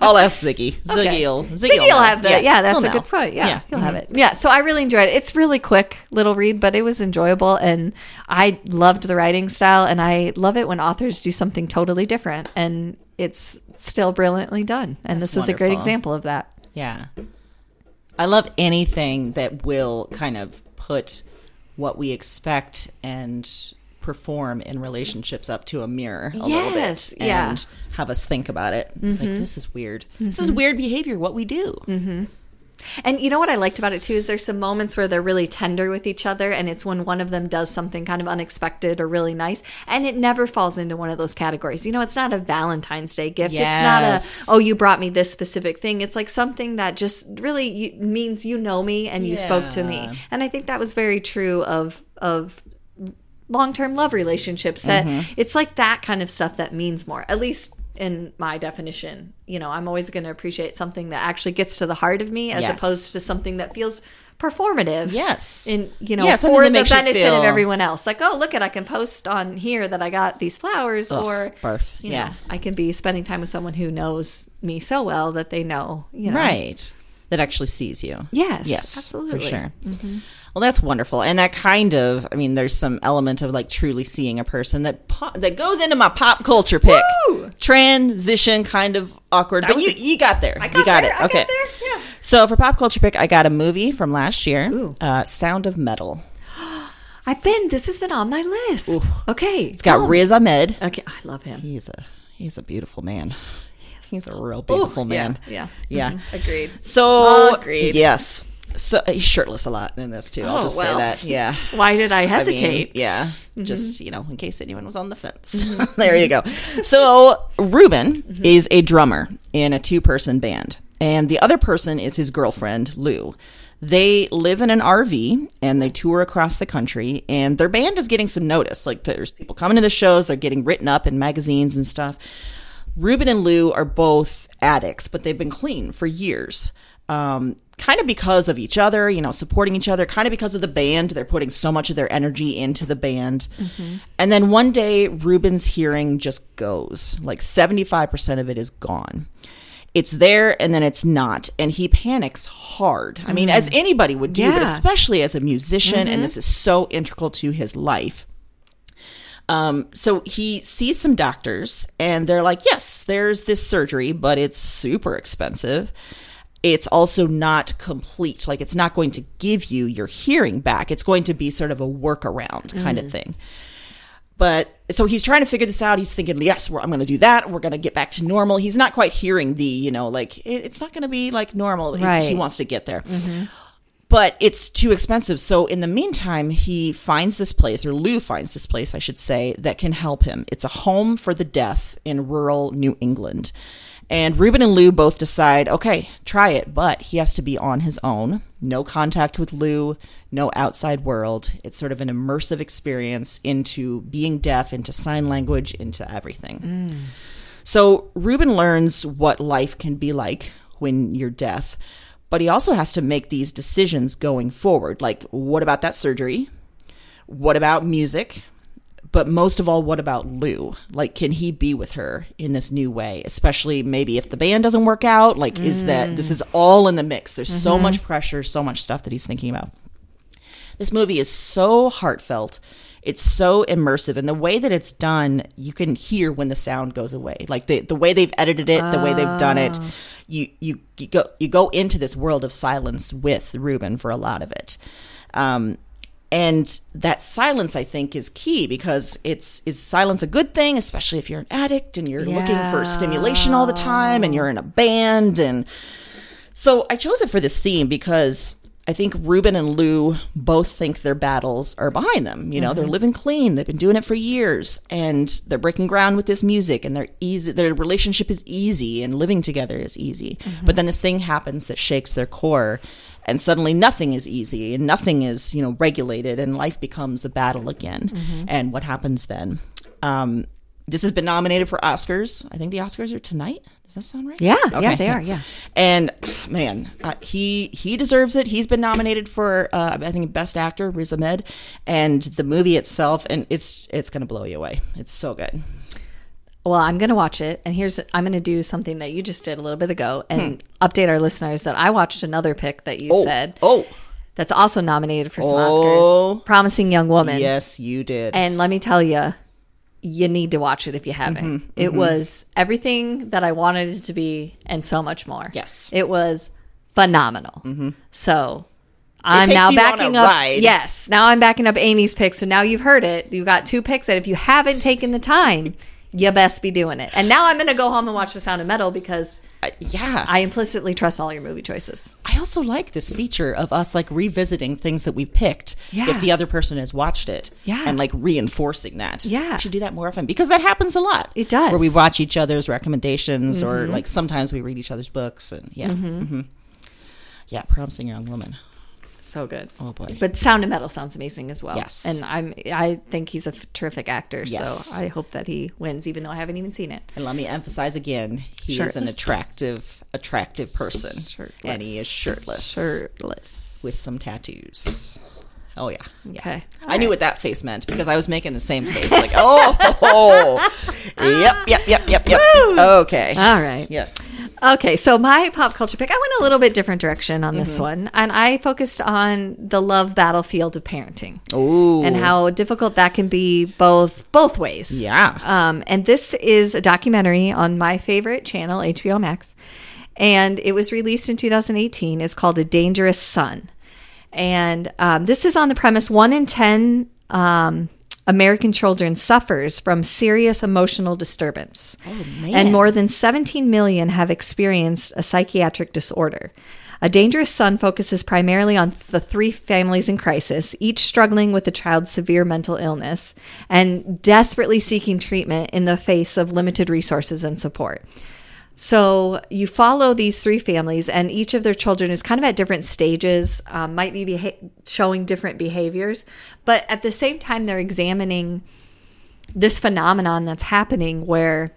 I'll ask Ziggy. Ziggy, okay. will, Ziggy, Ziggy will have that. Yeah, yeah that's he'll a know. good point. Yeah, yeah. he'll mm-hmm. have it. Yeah, so I really enjoyed it. It's really quick little read, but it was enjoyable, and I loved the writing style, and I love it when authors do something totally different, and it's still brilliantly done. And that's this was wonderful. a great example of that. Yeah, I love anything that will kind of put what we expect and perform in relationships up to a mirror a yes, little bit and yeah. have us think about it. Mm-hmm. Like, this is weird. Mm-hmm. This is weird behavior, what we do. Mm-hmm. And you know what I liked about it, too, is there's some moments where they're really tender with each other, and it's when one of them does something kind of unexpected or really nice, and it never falls into one of those categories. You know, it's not a Valentine's Day gift. Yes. It's not a, oh, you brought me this specific thing. It's like something that just really you, means you know me and you yeah. spoke to me. And I think that was very true of of long-term love relationships, that mm-hmm. it's like that kind of stuff that means more, at least in my definition. You know, I'm always going to appreciate something that actually gets to the heart of me, as yes. opposed to something that feels performative. Yes. And, you know, yeah, for the benefit feel... of everyone else. Like, oh, look at, I can post on here that I got these flowers. Ugh, or, barf. you yeah. know, I can be spending time with someone who knows me so well that they know, you know. Right. That actually sees you. Yes. Yes. Absolutely. For sure. Mm-hmm. Well, that's wonderful. And that kind of, I mean, there's some element of, like, truly seeing a person that po- that goes into my pop culture pick. Woo! Transition kind of awkward. That but you, a- you got there. I got, you got there. it. I okay. got there. Yeah. So for pop culture pick, I got a movie from last year, uh, Sound of Metal. I've been, this has been on my list. Ooh. Okay. It's got oh. Riz Ahmed. Okay. I love him. He's a He's a beautiful man. He's a real beautiful Ooh, man. Yeah. Yeah. yeah. Mm-hmm. Agreed. So, agreed. Yes. So he's shirtless a lot in this too. Oh, I'll just well. say that. Yeah. Why did I hesitate? I mean, yeah. Mm-hmm. Just, you know, in case anyone was on the fence. Mm-hmm. There you go. So Ruben mm-hmm. is a drummer in a two person band, and the other person is his girlfriend, Lou. They live in an R V and they tour across the country, and their band is getting some notice. Like, there's people coming to the shows, they're getting written up in magazines and stuff. Ruben and Lou are both addicts, but they've been clean for years. Um, kind of because of each other, you know, supporting each other, kind of because of the band. They're putting so much of their energy into the band. Mm-hmm. And then one day, Ruben's hearing just goes. Like, seventy-five percent of it is gone. It's there and then it's not. And he panics hard. I mean, mm. as anybody would do, yeah. but especially as a musician. Mm-hmm. And this is so integral to his life. Um, so he sees some doctors and they're like, yes, there's this surgery, but it's super expensive. It's also not complete. Like, it's not going to give you your hearing back. It's going to be sort of a workaround kind mm. of thing. But so he's trying to figure this out. He's thinking, yes, we're, I'm going to do that. We're going to get back to normal. He's not quite hearing the, you know, like, it, it's not going to be like normal. Right. He, he wants to get there. Mm-hmm. But it's too expensive. So in the meantime, he finds this place, or Lou finds this place, I should say, that can help him. It's a home for the deaf in rural New England. And Ruben and Lou both decide, okay, try it. But he has to be on his own. No contact with Lou, no outside world. It's sort of an immersive experience into being deaf, into sign language, into everything. Mm. So Ruben learns what life can be like when you're deaf. But he also has to make these decisions going forward. Like, what about that surgery? What about music? But most of all, what about Lou? Like, can he be with her in this new way? Especially maybe if the band doesn't work out. Like, mm. is that, this is all in the mix. There's mm-hmm. so much pressure, so much stuff that he's thinking about. This movie is so heartfelt. It's so immersive. And the way that it's done, you can hear when the sound goes away. Like, the, the way they've edited it, the way they've done it. You, you, you go you go into this world of silence with Ruben for a lot of it. Um, and that silence, I think, is key, because it's is silence a good thing, especially if you're an addict and you're yeah. looking for stimulation all the time and you're in a band. And so I chose it for this theme because I think Ruben and Lou both think their battles are behind them. You know, mm-hmm. they're living clean. They've been doing it for years, and they're breaking ground with this music, and they're easy. Their relationship is easy, and living together is easy. Mm-hmm. But then this thing happens that shakes their core, and suddenly nothing is easy, and nothing is, you know, regulated, and life becomes a battle again. Mm-hmm. And what happens then? Um, This has been nominated for Oscars. I think the Oscars are tonight. Does that sound right? Yeah, okay. yeah, they are, yeah. And, man, uh, he he deserves it. He's been nominated for, uh, I think, Best Actor, Riz Ahmed, and the movie itself, and it's it's going to blow you away. It's so good. Well, I'm going to watch it, and here's I'm going to do something that you just did a little bit ago and hmm. update our listeners that I watched another pick that you oh, said. Oh, that's also nominated for some oh. Oscars. Promising Young Woman. Yes, you did. And let me tell you. You need to watch it if you haven't. Mm-hmm, it mm-hmm. was everything that I wanted it to be and so much more. Yes. It was phenomenal. Mm-hmm. So I'm now backing up. Ride. Yes. Now I'm backing up Amy's pick. So now you've heard it. You've got two picks that if you haven't taken the time, you best be doing it. And now I'm going to go home and watch The Sound of Metal because uh, yeah, I implicitly trust all your movie choices. I also like this feature of us like revisiting things that we've picked yeah. if the other person has watched it yeah. and like reinforcing that. Yeah. We should do that more often because that happens a lot. It does. Where we watch each other's recommendations mm-hmm. or like sometimes we read each other's books and yeah. Mm-hmm. Mm-hmm. Yeah, Promising Young Woman. So good. Oh, boy. But Sound of Metal sounds amazing as well. Yes. And I'm, I think he's a f- terrific actor. Yes. So I hope that he wins, even though I haven't even seen it. And let me emphasize again, he shirtless. Is an attractive, attractive person. Shirtless. And he is shirtless. Shirtless. With some tattoos. Oh, yeah. yeah. Okay. All I right. knew what that face meant because I was making the same face. Like, oh, oh, oh. yep, yep, yep, yep, yep. Woo! Okay. All right. Yep. Okay, so my pop culture pick, I went a little bit different direction on this mm-hmm. one, and I focused on the love battlefield of parenting. Ooh. And how difficult that can be both both ways. Yeah. Um, and this is a documentary on my favorite channel, H B O Max, and it was released in two thousand eighteen. It's called A Dangerous Son. And um, this is on the premise one in ten um American children suffers from serious emotional disturbance. Oh, man. And more than seventeen million have experienced a psychiatric disorder. A Dangerous Son focuses primarily on the three families in crisis, each struggling with a child's severe mental illness and desperately seeking treatment in the face of limited resources and support. So you follow these three families, and each of their children is kind of at different stages, um, might be beha- showing different behaviors. But at the same time, they're examining this phenomenon that's happening where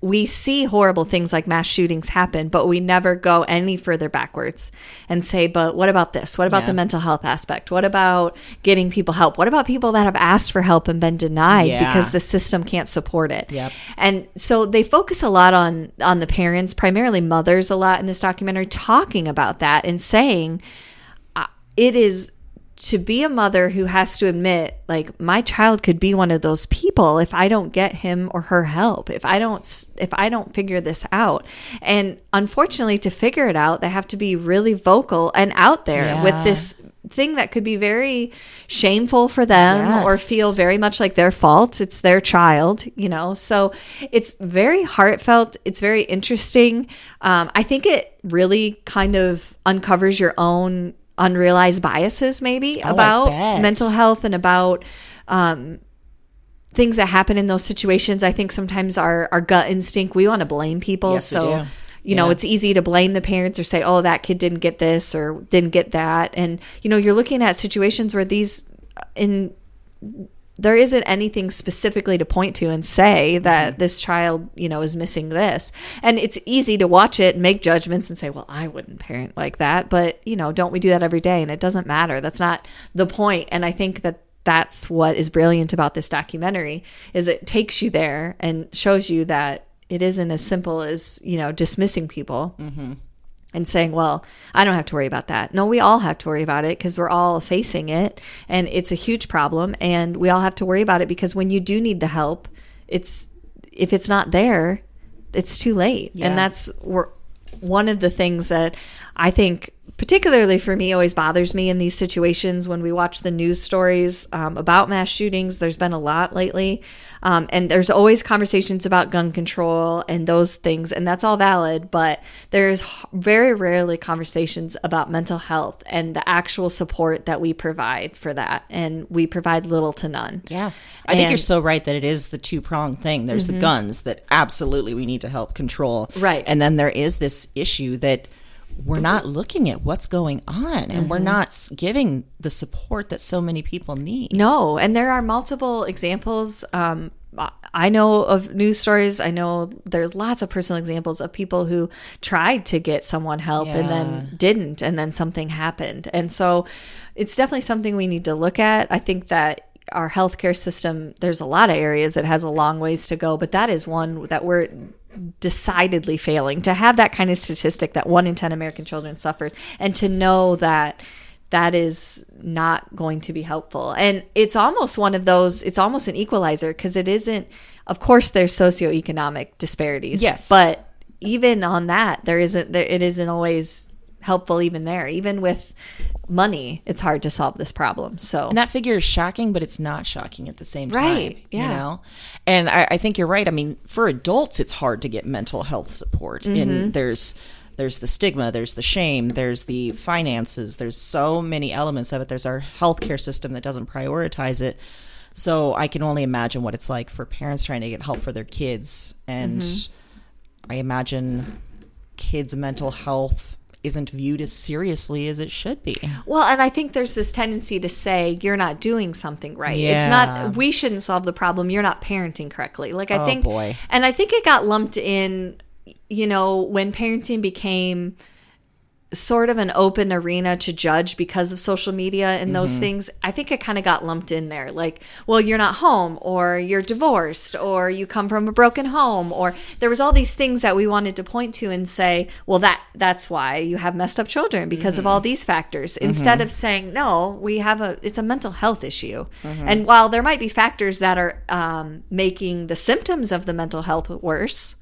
we see horrible things like mass shootings happen, but we never go any further backwards and say, but what about this? What about yeah. the mental health aspect? What about getting people help? What about people that have asked for help and been denied yeah. because the system can't support it? Yep. And so they focus a lot on, on the parents, primarily mothers a lot in this documentary, talking about that and saying uh, it is to be a mother who has to admit, like, my child could be one of those people if I don't get him or her help, if I don't if I don't figure this out. And unfortunately, to figure it out, they have to be really vocal and out there yeah. with this thing that could be very shameful for them yes. or feel very much like their fault. It's their child, you know. So it's very heartfelt. It's very interesting. Um, I think it really kind of uncovers your own unrealized biases maybe oh, about mental health and about um, things that happen in those situations. I think sometimes our, our gut instinct, we want to blame people. Yes, so, you yeah. know, it's easy to blame the parents or say, oh, that kid didn't get this or didn't get that. And, you know, you're looking at situations where these in there isn't anything specifically to point to and say that mm-hmm. this child, you know, is missing this. And it's easy to watch it and make judgments and say, well, I wouldn't parent like that. But, you know, don't we do that every day? And it doesn't matter. That's not the point. And I think that that's what is brilliant about this documentary is it takes you there and shows you that it isn't as simple as, you know, dismissing people. Mm-hmm. And saying, well, I don't have to worry about that. No, we all have to worry about it because we're all facing it. And it's a huge problem. And we all have to worry about it because when you do need the help, it's if it's not there, it's too late. Yeah. And that's we're, one of the things that I think particularly for me always bothers me in these situations when we watch the news stories um, about mass shootings. There's been a lot lately. Um, and there's always conversations about gun control and those things, and that's all valid, but there's very rarely conversations about mental health and the actual support that we provide for that, and we provide little to none. Yeah. I and, think you're so right that it is the two-pronged thing. There's mm-hmm. the guns that absolutely we need to help control. Right. And then there is this issue that we're not looking at what's going on and mm-hmm. we're not giving the support that so many people need. No. And there are multiple examples. Um, I know of news stories. I know there's lots of personal examples of people who tried to get someone help yeah. and then didn't, and then something happened. And so it's definitely something we need to look at. I think that our healthcare system, there's a lot of areas it has a long ways to go, but that is one that we're decidedly failing to have that kind of statistic that one in ten American children suffers, and to know that that is not going to be helpful. And it's almost one of those, it's almost an equalizer, because it isn't, of course there's socioeconomic disparities, yes, but even on that there isn't there it isn't always helpful. Even there, even with money, it's hard to solve this problem. So, and that figure is shocking, but it's not shocking at the same time, right? Yeah. You know? And I, I think you're right. I mean, for adults, it's hard to get mental health support, mm-hmm. and there's there's the stigma, there's the shame, there's the finances, there's so many elements of it. There's our healthcare system that doesn't prioritize it. So I can only imagine what it's like for parents trying to get help for their kids, and mm-hmm. I imagine kids' mental health isn't viewed as seriously as it should be. Well, and I think there's this tendency to say you're not doing something right. Yeah. It's not, we shouldn't solve the problem. You're not parenting correctly. Like I oh, think, boy. And I think it got lumped in, you know, when parenting became sort of an open arena to judge because of social media and those mm-hmm. things. I think it kind of got lumped in there. Like, well, you're not home, or you're divorced, or you come from a broken home, or there was all these things that we wanted to point to and say, well, that that's why you have messed up children, because mm-hmm. of all these factors, mm-hmm. instead of saying, no, we have a, it's a mental health issue. Mm-hmm. And while there might be factors that are um, making the symptoms of the mental health worse,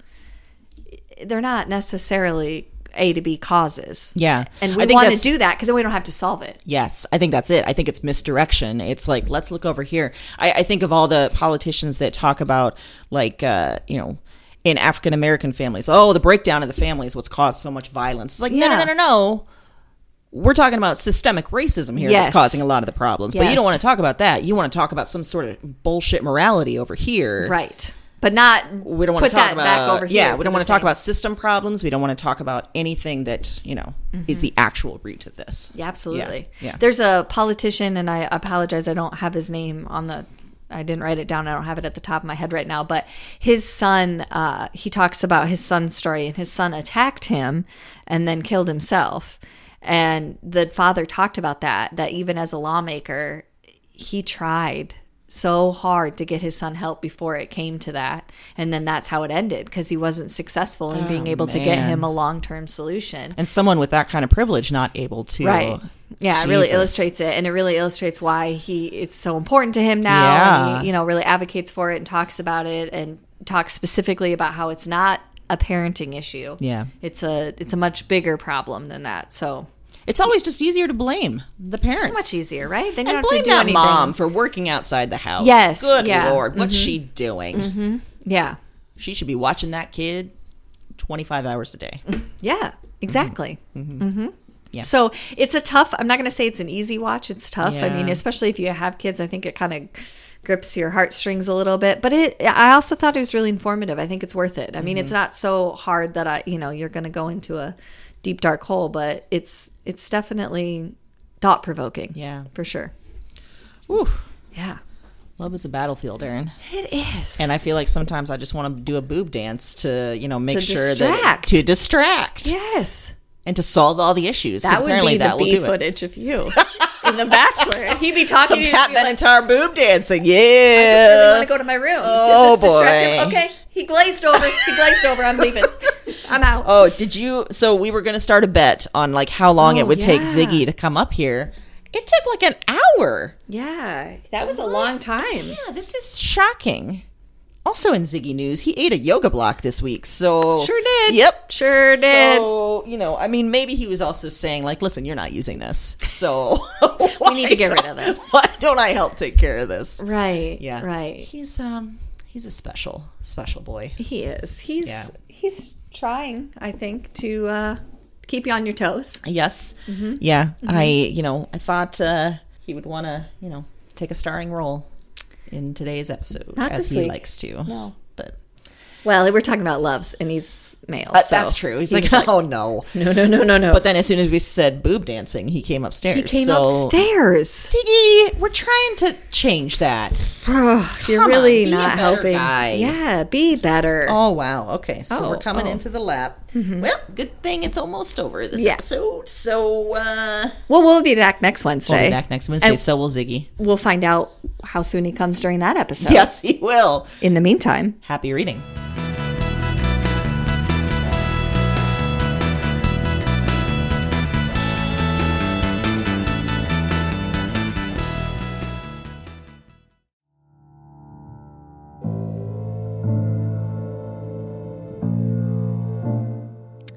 they're not necessarily A to B causes. Yeah. And we want to do that because then we don't have to solve it. Yes. I think that's it. I think it's misdirection. It's like, let's look over here. I, I think of all the politicians that talk about, like, uh, you know, in African-American families, oh, the breakdown of the family is what's caused so much violence. It's like, yeah. no, no, no, no, no. We're talking about systemic racism here, yes. that's causing a lot of the problems. Yes. But you don't want to talk about that. You want to talk about some sort of bullshit morality over here. Right. But not we don't want put to talk that about, back over here. Yeah, we don't want to talk about system problems. We don't want to talk about anything that, you know, mm-hmm. is the actual root of this. Yeah, absolutely. Yeah. Yeah. There's a politician, and I apologize, I don't have his name on the – I didn't write it down. I don't have it at the top of my head right now. But his son, uh, he talks about his son's story, and his son attacked him and then killed himself. And the father talked about that, that even as a lawmaker, he tried – so hard to get his son help before it came to that, and then that's how it ended, because he wasn't successful in being oh, able man. to get him a long-term solution, and someone with that kind of privilege not able to right yeah Jesus. It really illustrates it, and it really illustrates why he it's so important to him now, yeah. and he, you know, really advocates for it and talks about it and talks specifically about how it's not a parenting issue, yeah it's a it's a much bigger problem than that. So it's always just easier to blame the parents. So much easier, right? Then you and don't blame have to do that anything. Mom for working outside the house. Yes. Good yeah. Lord, mm-hmm. what's she doing? Mm-hmm. Yeah. She should be watching that kid twenty-five hours a day. Yeah, exactly. Mm-hmm. Mm-hmm. Yeah. So it's a tough, I'm not going to say it's an easy watch. It's tough. Yeah. I mean, especially if you have kids, I think it kind of grips your heartstrings a little bit. But it. I also thought it was really informative. I think it's worth it. I mean, mm-hmm. it's not so hard that, I, you know, you're going to go into a deep dark hole, but it's it's definitely thought provoking. Yeah, for sure. Ooh, yeah. Love is a battlefield, Erin. It is, and I feel like sometimes I just want to do a boob dance to you know make to sure distract. that to distract. Yes, and to solve all the issues. That would apparently be that the will do footage it. Of you in The Bachelor. He'd be talking Some to you. Pat Benatar like, boob dancing. Yeah, I just really want to go to my room. Oh boy. Distractive? Okay, he glazed over. He glazed over. I'm leaving. I'm out. Oh, did you? So we were going to start a bet on like how long oh, it would yeah. take Ziggy to come up here. It took like an hour. Yeah, that was what? a long time. Yeah, this is shocking. Also in Ziggy news, he ate a yoga block this week. So sure did. Yep, sure did. So you know, I mean, maybe he was also saying like, "Listen, you're not using this, so we need to get rid of this. Why don't I help take care of this?" Right. Yeah. Right. He's um, he's a special, special boy. He is. He's yeah. he's. trying, I think, to uh, keep you on your toes. Yes. Mm-hmm. Yeah. Mm-hmm. I, you know, I thought uh, he would want to, you know, take a starring role in today's episode. Not as he week. likes to. No. But. Well, we're talking about loves, and he's male. Uh, so that's true. He's, he's like, like, oh, no. No, no, no, no, no. But then as soon as we said boob dancing, he came upstairs. He came so. upstairs. Ziggy, we're trying to change that. You're really on, not helping. Guy. Yeah, be better. Oh, wow. Okay, so oh, we're coming oh. into the lap. Mm-hmm. Well, good thing it's almost over this yeah. episode. So, uh... Well, we'll be back next Wednesday. We'll be back next Wednesday, and so will Ziggy. We'll find out how soon he comes during that episode. Yes, he will. In the meantime, happy reading.